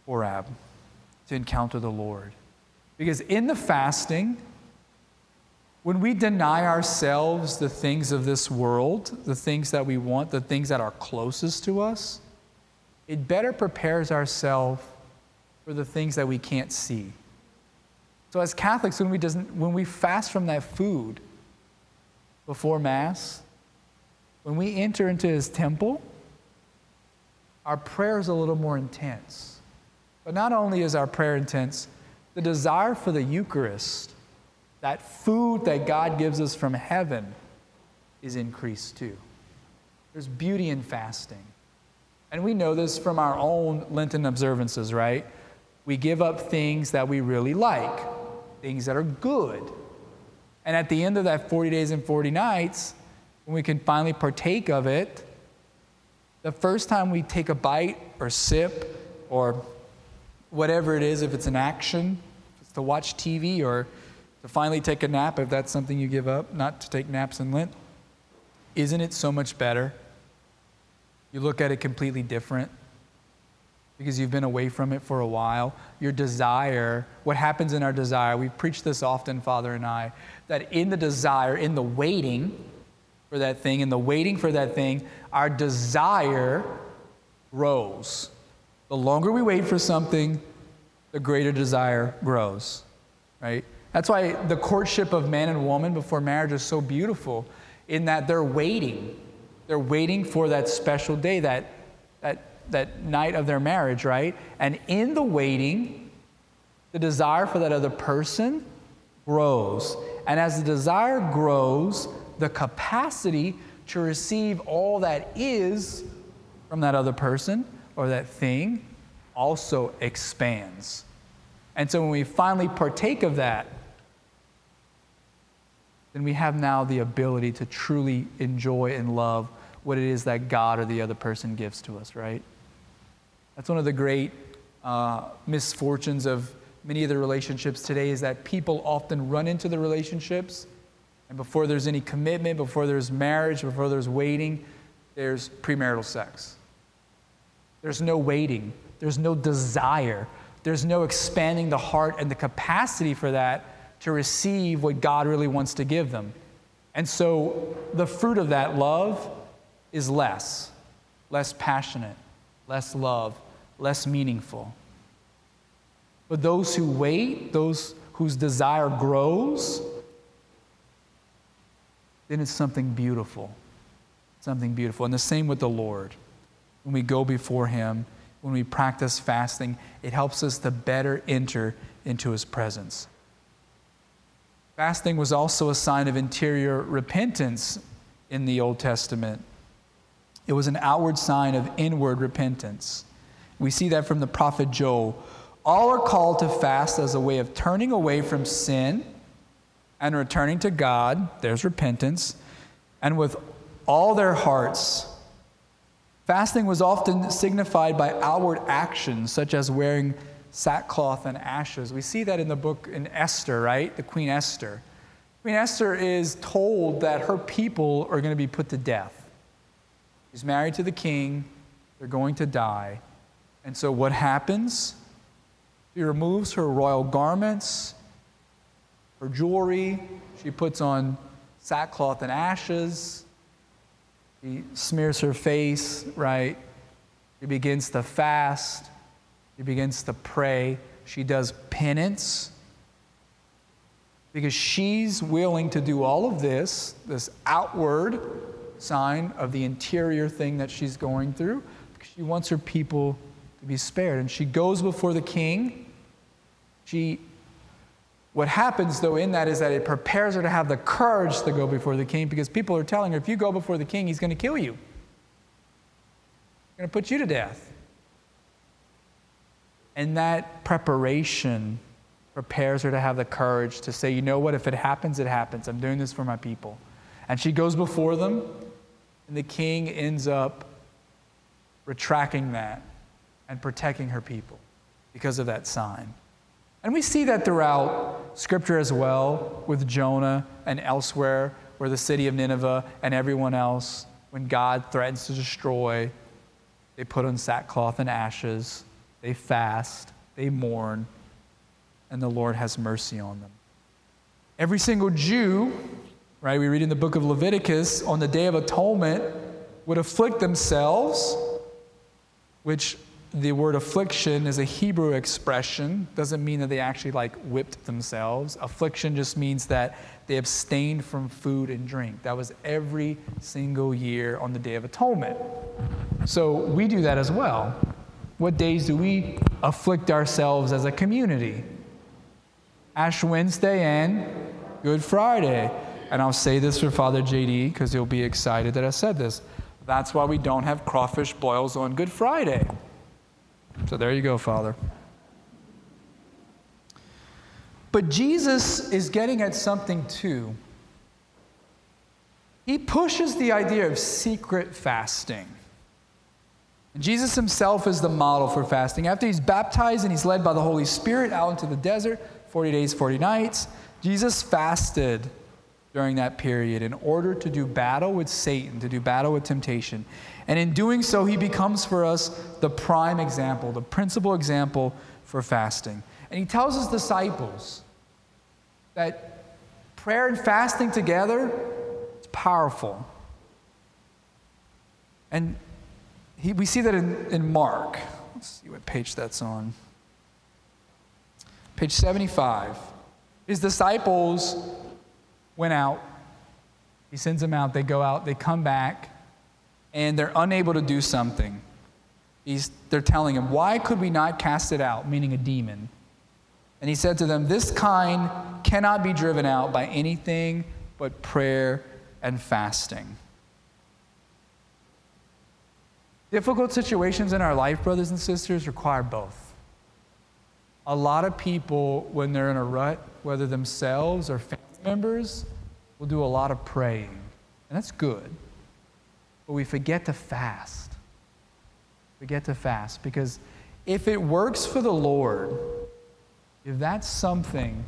Horeb to encounter the Lord. Because in the fasting, when we deny ourselves the things of this world, the things that we want, the things that are closest to us, it better prepares ourselves for the things that we can't see. So as Catholics, when we, doesn't, when we fast from that food before Mass, when we enter into His temple, our prayer is a little more intense. But not only is our prayer intense, the desire for the Eucharist, that food that God gives us from heaven, is increased too. There's beauty in fasting. And we know this from our own Lenten observances, right? We give up things that we really like, things that are good. And at the end of that forty days and forty nights, when we can finally partake of it, the first time we take a bite or sip or whatever it is, if it's an action, if it's to watch T V or to finally take a nap, if that's something you give up, not to take naps in Lent, isn't it so much better? You look at it completely different because you've been away from it for a while. Your desire, what happens in our desire, we've preached this often, Father and I, that in the desire, in the waiting for that thing, in the waiting for that thing, our desire grows. The longer we wait for something, the greater desire grows, right? That's why the courtship of man and woman before marriage is so beautiful, in that they're waiting. They're waiting for that special day, that, that, that night of their marriage, right? And in the waiting, the desire for that other person grows. And as the desire grows, the capacity to receive all that is from that other person or that thing also expands. And so when we finally partake of that, then we have now the ability to truly enjoy and love what it is that God or the other person gives to us, right? That's one of the great uh, misfortunes of many of the relationships today, is that people often run into the relationships, and before there's any commitment, before there's marriage, before there's waiting, there's premarital sex. There's no waiting. There's no desire. There's no expanding the heart and the capacity for that to receive what God really wants to give them. And so the fruit of that love is less, less passionate, less love, less meaningful. But those who wait, those whose desire grows, then it's something beautiful, something beautiful. And the same with the Lord. When we go before Him, when we practice fasting, it helps us to better enter into His presence. Fasting was also a sign of interior repentance in the Old Testament. It was an outward sign of inward repentance. We see that from the prophet Joel. All are called to fast as a way of turning away from sin and returning to God. There's repentance. And with all their hearts. Fasting was often signified by outward actions, such as wearing sackcloth and ashes. We see that in the book in Esther, right? The Queen Esther. Queen Esther is told that her people are going to be put to death. She's married to the king. They're going to die. And so what happens? She removes her royal garments, her jewelry. She puts on sackcloth and ashes. She smears her face, right? She begins to fast. She begins to pray. She does penance. Because she's willing to do all of this, this outward sign of the interior thing that she's going through, because she wants her people to be spared. And she goes before the king. She, what happens, though, in that is that it prepares her to have the courage to go before the king, because people are telling her, if you go before the king, he's going to kill you. He's going to put you to death. And that preparation prepares her to have the courage to say, you know what, if it happens, it happens. I'm doing this for my people. And she goes before them, and the king ends up retracting that and protecting her people because of that sign. And we see that throughout Scripture as well, with Jonah and elsewhere, where the city of Nineveh and everyone else, when God threatens to destroy, they put on sackcloth and ashes, they fast, they mourn, and the Lord has mercy on them. Every single Jew, right, we read in the book of Leviticus, on the Day of Atonement, would afflict themselves, which the word affliction is a Hebrew expression. Doesn't mean that they actually like whipped themselves. Affliction just means that they abstained from food and drink. That was every single year on the Day of Atonement. So we do that as well. What days do we afflict ourselves as a community? Ash Wednesday and Good Friday. And I'll say this for Father J D, because he'll be excited that I said this. That's why we don't have crawfish boils on Good Friday. So there you go, Father. But Jesus is getting at something too. He pushes the idea of secret fasting. And Jesus himself is the model for fasting. After he's baptized and he's led by the Holy Spirit out into the desert, forty days, forty nights, Jesus fasted during that period in order to do battle with Satan, to do battle with temptation. And in doing so, he becomes for us the prime example, the principal example for fasting. And he tells his disciples that prayer and fasting together is powerful. And he, we see that in, in Mark. Let's see what page that's on. Page seventy-five. His disciples went out. He sends them out. They go out. They come back. And they're unable to do something. He's, they're telling him, why could we not cast it out? Meaning a demon. And he said to them, this kind cannot be driven out by anything but prayer and fasting. Difficult situations in our life, brothers and sisters, require both. A lot of people, when they're in a rut, whether themselves or family members, will do a lot of praying. And that's good. But we forget to fast. Forget to fast. Because if it works for the Lord, if that's something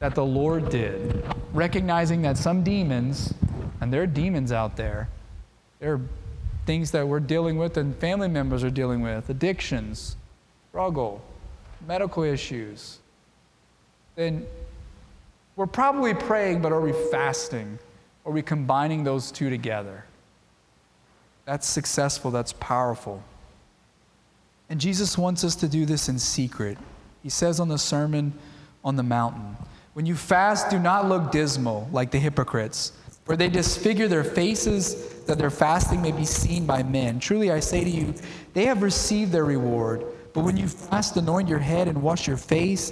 that the Lord did, recognizing that some demons, and there are demons out there, there are things that we're dealing with and family members are dealing with, addictions, struggle, medical issues, then we're probably praying, but are we fasting? Are we combining those two together? That's successful, that's powerful. And Jesus wants us to do this in secret. He says on the Sermon on the Mountain, "When you fast, do not look dismal like the hypocrites, for they disfigure their faces that their fasting may be seen by men. Truly I say to you, they have received their reward. But when you fast, anoint your head and wash your face.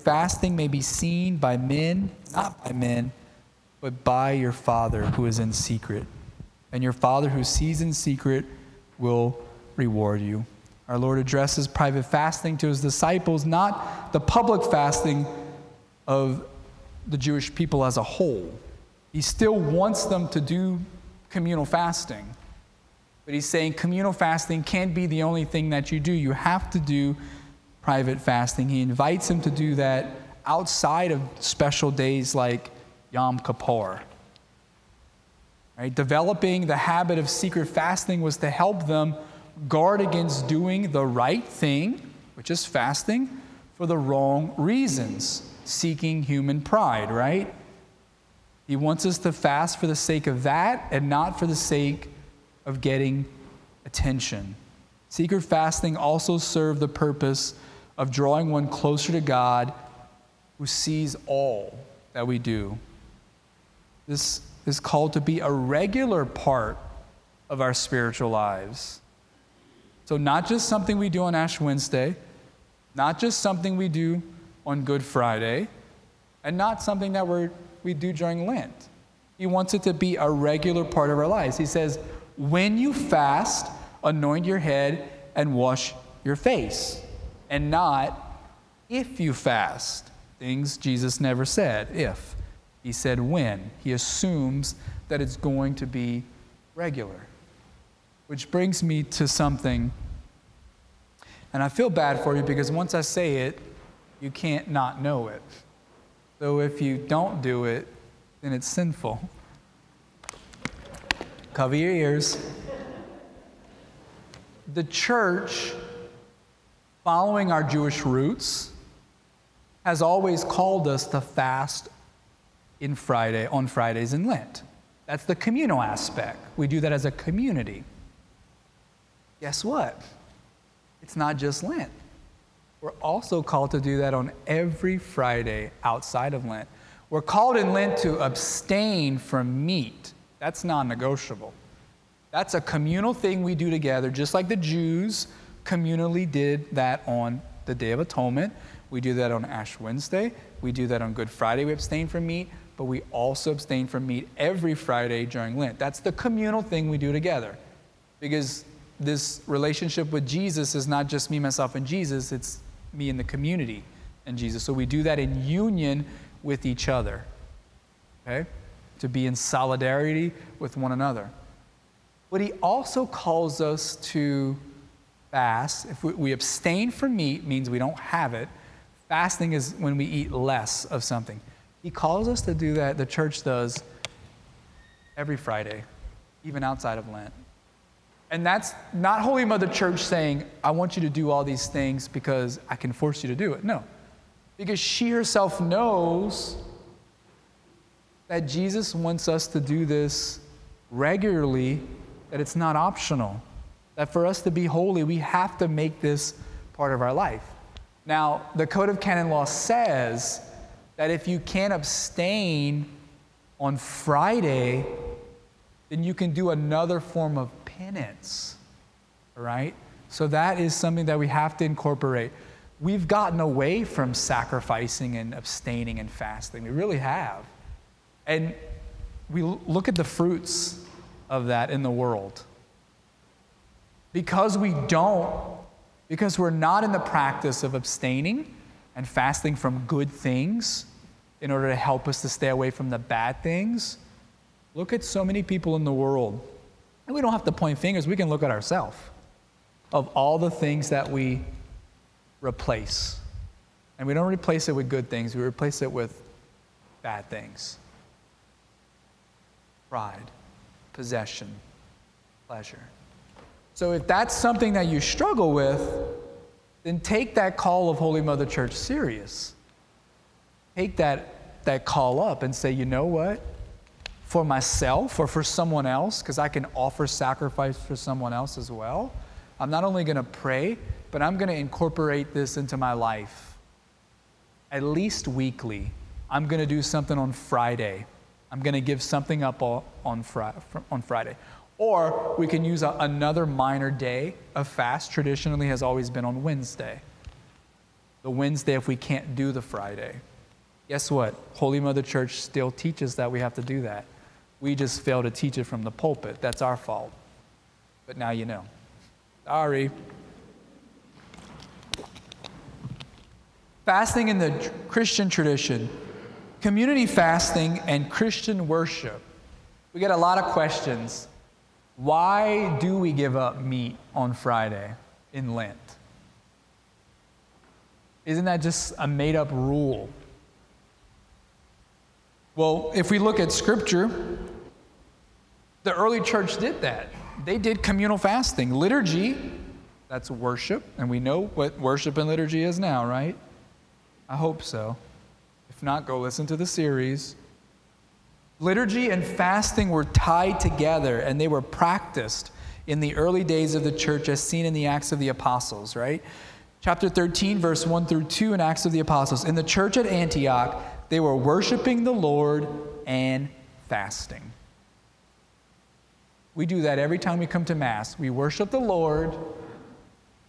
Fasting may be seen by men, not by men, but by your Father who is in secret. And your Father who sees in secret will reward you." Our Lord addresses private fasting to his disciples, not the public fasting of the Jewish people as a whole. He still wants them to do communal fasting. But he's saying communal fasting can't be the only thing that you do. You have to do private fasting. He invites them to do that outside of special days like Yom Kippur. Right? Developing the habit of secret fasting was to help them guard against doing the right thing, which is fasting, for the wrong reasons. Seeking human pride, right? He wants us to fast for the sake of that and not for the sake of getting attention. Secret fasting also served the purpose of drawing one closer to God who sees all that we do. This is called to be a regular part of our spiritual lives. So not just something we do on Ash Wednesday, not just something we do on Good Friday, and not something that we're, we do during Lent. He wants it to be a regular part of our lives. He says, when you fast, anoint your head and wash your face, and not if you fast. Things Jesus never said, if. He said when. He assumes that it's going to be regular. Which brings me to something, and I feel bad for you because once I say it, you can't not know it. So if you don't do it, then it's sinful. Cover your ears. The church, following our Jewish roots, has always called us to fast in Friday, on Fridays in Lent. That's the communal aspect. We do that as a community. Guess what? It's not just Lent. We're also called to do that on every Friday outside of Lent. We're called in Lent to abstain from meat. That's non-negotiable. That's a communal thing we do together, just like the Jews communally did that on the Day of Atonement. We do that on Ash Wednesday. We do that on Good Friday. We abstain from meat, but we also abstain from meat every Friday during Lent. That's the communal thing we do together, because this relationship with Jesus is not just me, myself, and Jesus. It's me in the community and Jesus. So we do that in union with each other, okay? To be in solidarity with one another. But he also calls us to fast. If we, we abstain from meat, means we don't have it. Fasting is when we eat less of something. He calls us to do that, the church does, every Friday, even outside of Lent. And that's not Holy Mother Church saying, I want you to do all these things because I can force you to do it. No. Because she herself knows that Jesus wants us to do this regularly, that it's not optional. That for us to be holy, we have to make this part of our life. Now, the Code of Canon Law says that if you can't abstain on Friday, then you can do another form of penance, all right? So that is something that we have to incorporate. We've gotten away from sacrificing and abstaining and fasting. We really have. And we look at the fruits of that in the world. because we don't, because we're not in the practice of abstaining and fasting from good things in order to help us to stay away from the bad things, look at so many people in the world. And we don't have to point fingers. We can look at ourselves. Of all the things that we replace. And we don't replace it with good things. We replace it with bad things. Pride, possession, pleasure. So if that's something that you struggle with, then take that call of Holy Mother Church serious. Take that, that call up and say, you know what? For myself or for someone else, because I can offer sacrifice for someone else as well, I'm not only going to pray, but I'm going to incorporate this into my life. At least weekly, I'm going to do something on Friday. I'm going to give something up on Friday. Or we can use a, another minor day of fast. Traditionally has always been on Wednesday. The Wednesday if we can't do the Friday. Guess what? Holy Mother Church still teaches that we have to do that. We just fail to teach it from the pulpit. That's our fault. But now you know. Sorry. Fasting in the Christian tradition. Community fasting and Christian worship. We get a lot of questions. Why do we give up meat on Friday in Lent? Isn't that just a made-up rule? Well, if we look at Scripture, the early church did that. They did communal fasting. Liturgy, that's worship, and we know what worship and liturgy is now, right? I hope so. If not, go listen to the series. Liturgy and fasting were tied together, and they were practiced in the early days of the church as seen in the Acts of the Apostles, right? Chapter thirteen, verse one through two in Acts of the Apostles. In the church at Antioch, they were worshiping the Lord and fasting. We do that every time we come to Mass. We worship the Lord,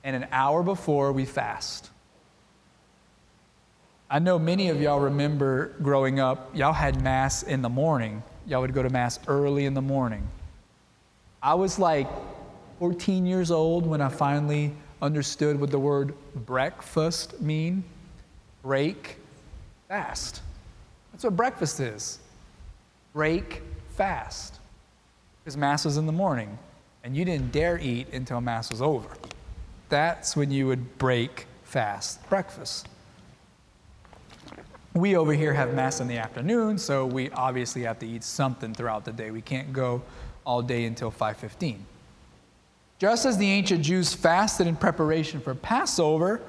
and an hour before we fast. I know many of y'all remember growing up, y'all had Mass in the morning. Y'all would go to Mass early in the morning. I was like fourteen years old when I finally understood what the word breakfast mean. Break, fast. That's what breakfast is. Break, fast. Because Mass was in the morning, and you didn't dare eat until Mass was over. That's when you would break fast, breakfast. We over here have Mass in the afternoon, so we obviously have to eat something throughout the day. We can't go all day until five fifteen. Just as the ancient Jews fasted in preparation for Passover,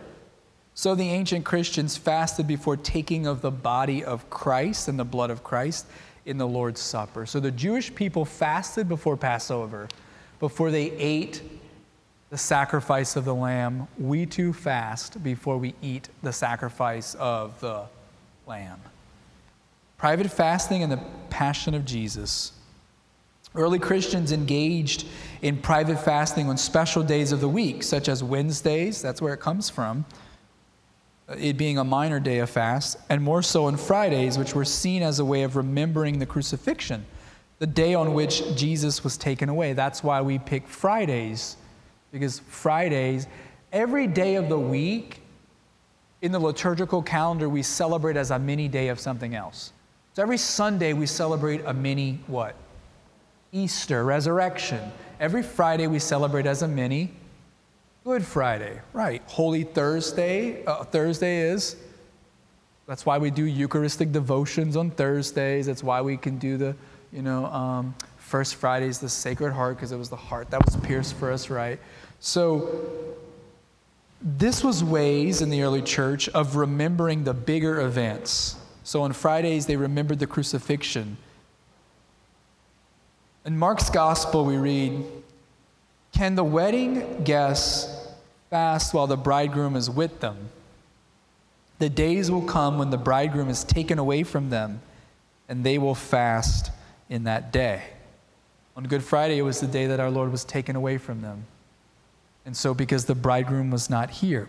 so the ancient Christians fasted before taking of the body of Christ and the blood of Christ in the Lord's Supper. So the Jewish people fasted before Passover, before they ate the sacrifice of the Lamb. We too fast before we eat the sacrifice of the Lamb. Private fasting and the Passion of Jesus. Early Christians engaged in private fasting on special days of the week, such as Wednesdays, that's where it comes from, it being a minor day of fast, and more so on Fridays, which were seen as a way of remembering the crucifixion, the day on which Jesus was taken away. That's why we pick Fridays, because Fridays, every day of the week, in the liturgical calendar, we celebrate as a mini day of something else. So every Sunday, we celebrate a mini what? Easter, resurrection. Every Friday, we celebrate as a mini Good Friday. Right. Holy Thursday. Uh, Thursday is. That's why we do Eucharistic devotions on Thursdays. That's why we can do the, you know, um, First Friday's the Sacred Heart, because it was the heart that was pierced for us, right? So this was ways in the early church of remembering the bigger events. So on Fridays, they remembered the crucifixion. In Mark's gospel, we read, "Can the wedding guests fast while the bridegroom is with them? The days will come when the bridegroom is taken away from them, and they will fast in that day." On Good Friday, it was the day that our Lord was taken away from them. And so because the bridegroom was not here,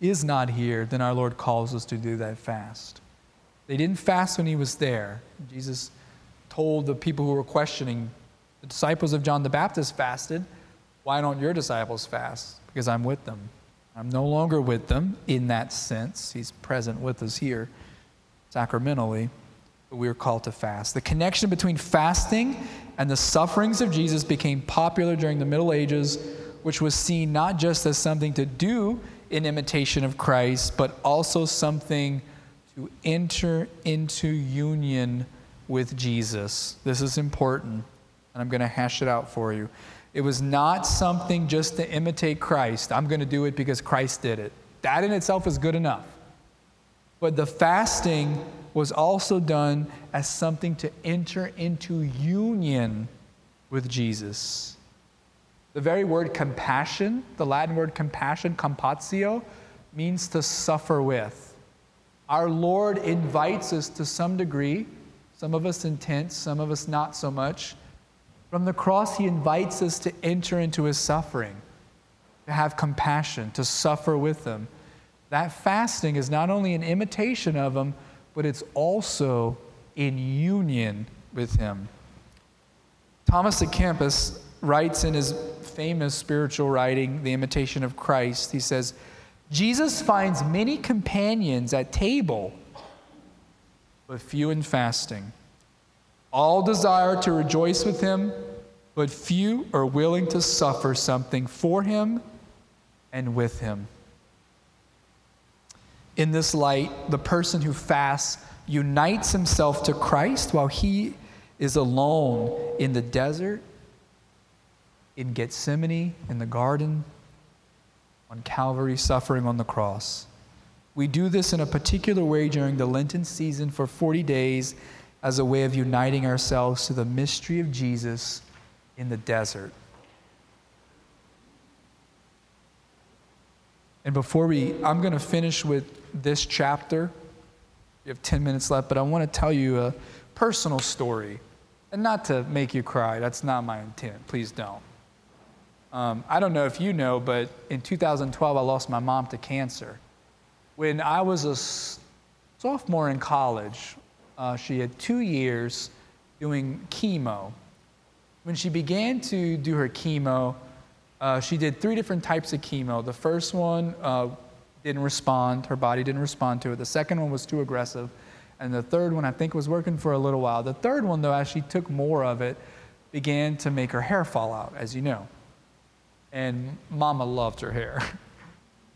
is not here, then our Lord calls us to do that fast. They didn't fast when he was there. Jesus told the people who were questioning, the disciples of John the Baptist fasted. why don't your disciples fast? Because I'm with them. I'm no longer with them in that sense. He's present with us here sacramentally, but we are called to fast. The connection between fasting and the sufferings of Jesus became popular during the Middle Ages, which was seen not just as something to do in imitation of Christ, but also something to enter into union with Jesus. This is important, and I'm going to hash it out for you. It was not something just to imitate Christ. I'm going to do it because Christ did it. That in itself is good enough. But the fasting was also done as something to enter into union with Jesus. The very word compassion, the Latin word compassion, compatio, means to suffer with. Our Lord invites us to some degree, some of us intense, some of us not so much. From the cross, he invites us to enter into his suffering, to have compassion, to suffer with him. That fasting is not only an imitation of him, but it's also in union with him. Thomas a Kempis writes in his famous spiritual writing, The Imitation of Christ, he says, Jesus finds many companions at table, but few in fasting. All desire to rejoice with him, but few are willing to suffer something for him and with him. In this light, the person who fasts unites himself to Christ while he is alone in the desert, in Gethsemane, in the garden, on Calvary, suffering on the cross. We do this in a particular way during the Lenten season for forty days, as a way of uniting ourselves to the mystery of Jesus in the desert. And before we, I'm going to finish with this chapter. We have ten minutes left, but I want to tell you a personal story. And not to make you cry, that's not my intent. Please don't. Um, I don't know if you know, but in two thousand twelve, I lost my mom to cancer. When I was a sophomore in college, Uh, she had two years doing chemo. When she began to do her chemo, uh, she did three different types of chemo. The first one uh, didn't respond. Her body didn't respond to it. The second one was too aggressive. And the third one, I think, was working for a little while. The third one, though, as she took more of it, began to make her hair fall out, as you know. And Mama loved her hair.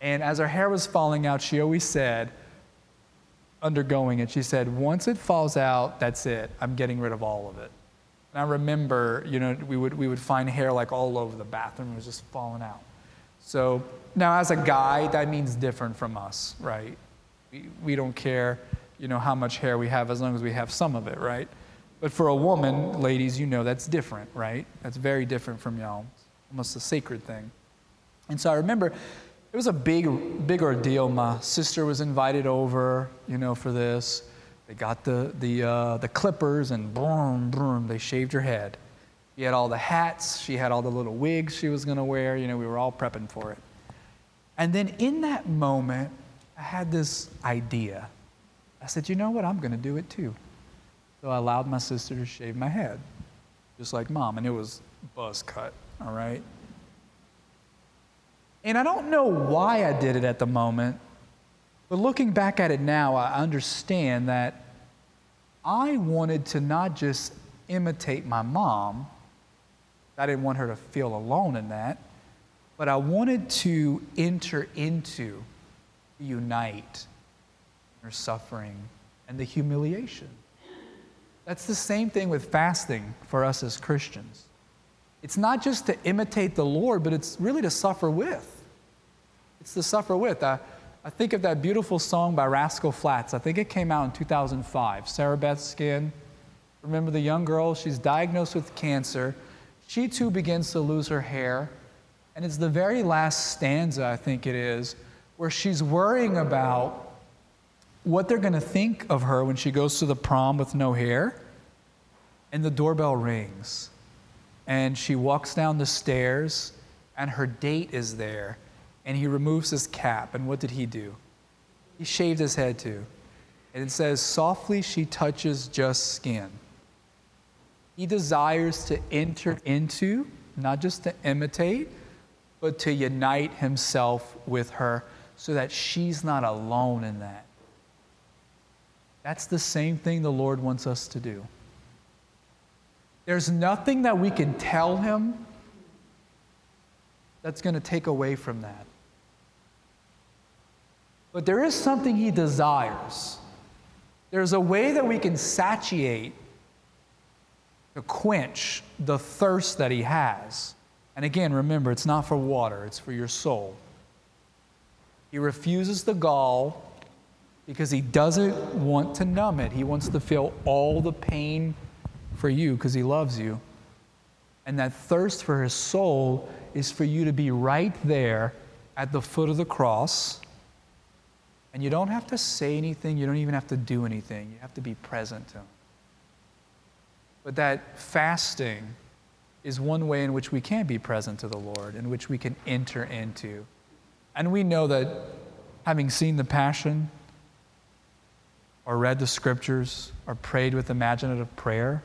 And as her hair was falling out, she always said, undergoing it, she said, once it falls out, that's it. I'm getting rid of all of it. And I remember, you know, we would we would find hair like all over the bathroom. It was just falling out. So now as a guy, that means different from us, right? We, we don't care, you know, how much hair we have as long as we have some of it, right? But for a woman, ladies, you know, that's different, right? That's very different from y'all. Almost a sacred thing. And so I remember, it was a big, big ordeal. My sister was invited over, you know, for this. They got the the uh, the clippers and boom, boom, they shaved her head. She had all the hats. She had all the little wigs she was going to wear. You know, we were all prepping for it. And then in that moment, I had this idea. I said, you know what? I'm going to do it too. So I allowed my sister to shave my head, just like Mom. And it was buzz cut, all right? And I don't know why I did it at the moment, but looking back at it now, I understand that I wanted to not just imitate my mom. I didn't want her to feel alone in that, but I wanted to enter into, unite her suffering and the humiliation. That's the same thing with fasting for us as Christians. It's not just to imitate the Lord, but it's really to suffer with. It's to suffer with. I, I think of that beautiful song by Rascal Flatts. I think it came out in two thousand five. Sarah Beth Skin. Remember the young girl? She's diagnosed with cancer. She too begins to lose her hair. And it's the very last stanza, I think it is, where she's worrying about what they're going to think of her when she goes to the prom with no hair. And the doorbell rings. And she walks down the stairs, and her date is there. And he removes his cap, and what did he do? He shaved his head too. And it says, softly she touches just skin. He desires to enter into not just to imitate, but to unite himself with her so that she's not alone in that. That's the same thing the Lord wants us to do. There's nothing that we can tell him that's going to take away from that. But there is something he desires. There's a way that we can satiate, to quench the thirst that he has. And again, remember, it's not for water, it's for your soul. He refuses the gall because he doesn't want to numb it. He wants to feel all the pain for you because he loves you. And that thirst for his soul is for you to be right there at the foot of the cross. And you don't have to say anything. You don't even have to do anything. You have to be present to him. But that fasting is one way in which we can be present to the Lord, in which we can enter into. And we know that having seen the passion or read the scriptures or prayed with imaginative prayer,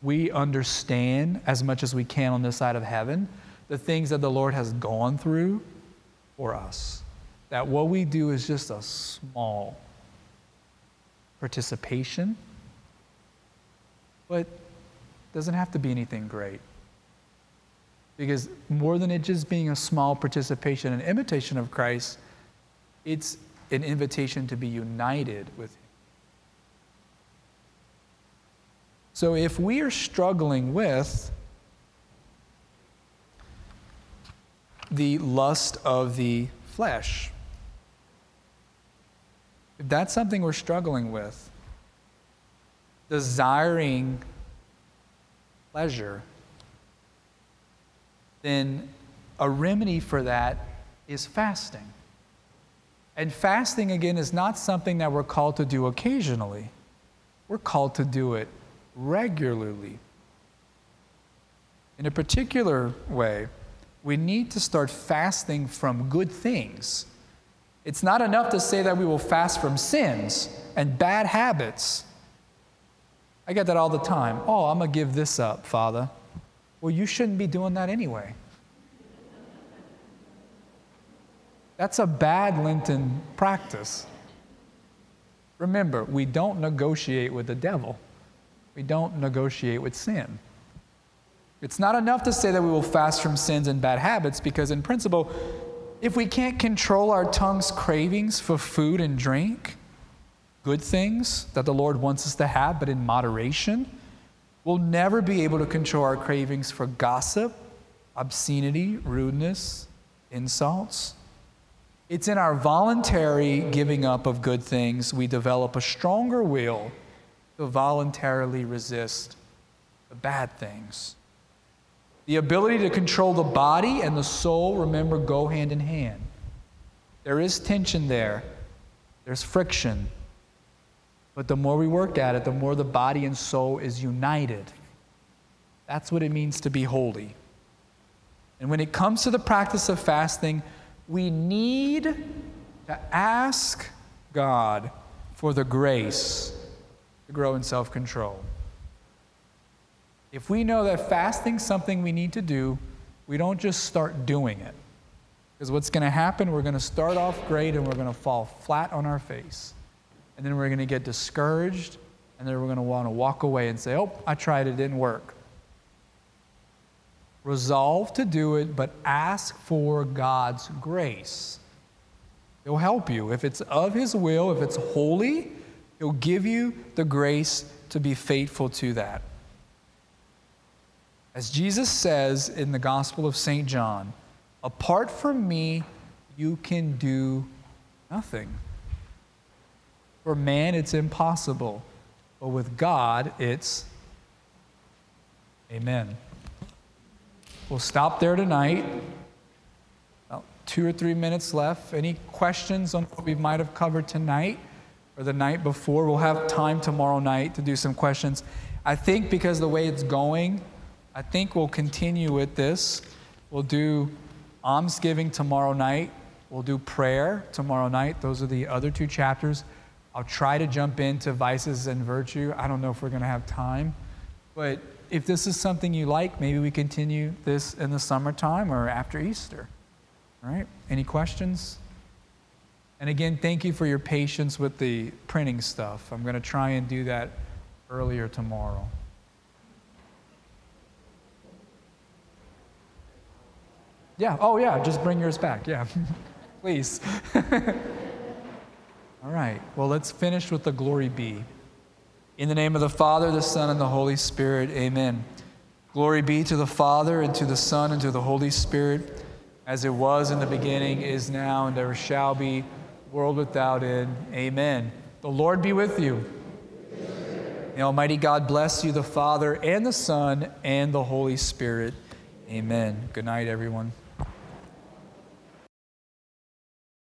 we understand as much as we can on this side of heaven the things that the Lord has gone through for us. That what we do is just a small participation, but doesn't have to be anything great. Because more than it just being a small participation and imitation of Christ, it's an invitation to be united with him. So if we are struggling with the lust of the flesh, if that's something we're struggling with, desiring pleasure, then a remedy for that is fasting. And fasting, again, is not something that we're called to do occasionally. We're called to do it regularly. In a particular way, we need to start fasting from good things. It's not enough to say that we will fast from sins and bad habits. I get that all the time. Oh, I'm going to give this up, Father. Well, you shouldn't be doing that anyway. That's a bad Lenten practice. Remember, we don't negotiate with the devil. We don't negotiate with sin. It's not enough to say that we will fast from sins and bad habits because, in principle, if we can't control our tongue's cravings for food and drink, good things that the Lord wants us to have, but in moderation, we'll never be able to control our cravings for gossip, obscenity, rudeness, insults. It's in our voluntary giving up of good things we develop a stronger will to voluntarily resist the bad things. The ability to control the body and the soul, remember, go hand in hand. There is tension there. There's friction. But the more we work at it, the more the body and soul is united. That's what it means to be holy. And when it comes to the practice of fasting, we need to ask God for the grace to grow in self-control. If we know that fasting's something we need to do, we don't just start doing it. Because what's going to happen, we're going to start off great and we're going to fall flat on our face. And then we're going to get discouraged, and then we're going to want to walk away and say, oh, I tried, it didn't work. Resolve to do it, but ask for God's grace. He'll help you. If it's of his will, if it's holy, he'll give you the grace to be faithful to that. As Jesus says in the Gospel of Saint John, apart from me, you can do nothing. For man, it's impossible, but with God, it's amen. We'll stop there tonight. About two or three minutes left. Any questions on what we might have covered tonight or the night before? We'll have time tomorrow night to do some questions. I think because the way it's going, I think we'll continue with this. We'll do almsgiving tomorrow night. We'll do prayer tomorrow night. Those are the other two chapters. I'll try to jump into vices and virtue. I don't know if we're going to have time. But if this is something you like, maybe we continue this in the summertime or after Easter. All right? Any questions? And again, thank you for your patience with the printing stuff. I'm going to try and do that earlier tomorrow. Yeah, oh yeah, just bring yours back, yeah, please. All right, well, let's finish with the glory be. In the name of the Father, the Son, and the Holy Spirit, amen. Glory be to the Father, and to the Son, and to the Holy Spirit, as it was in the beginning, is now, and ever shall be, world without end, amen. The Lord be with you. May Almighty God bless you, the Father, and the Son, and the Holy Spirit, amen. Good night, everyone.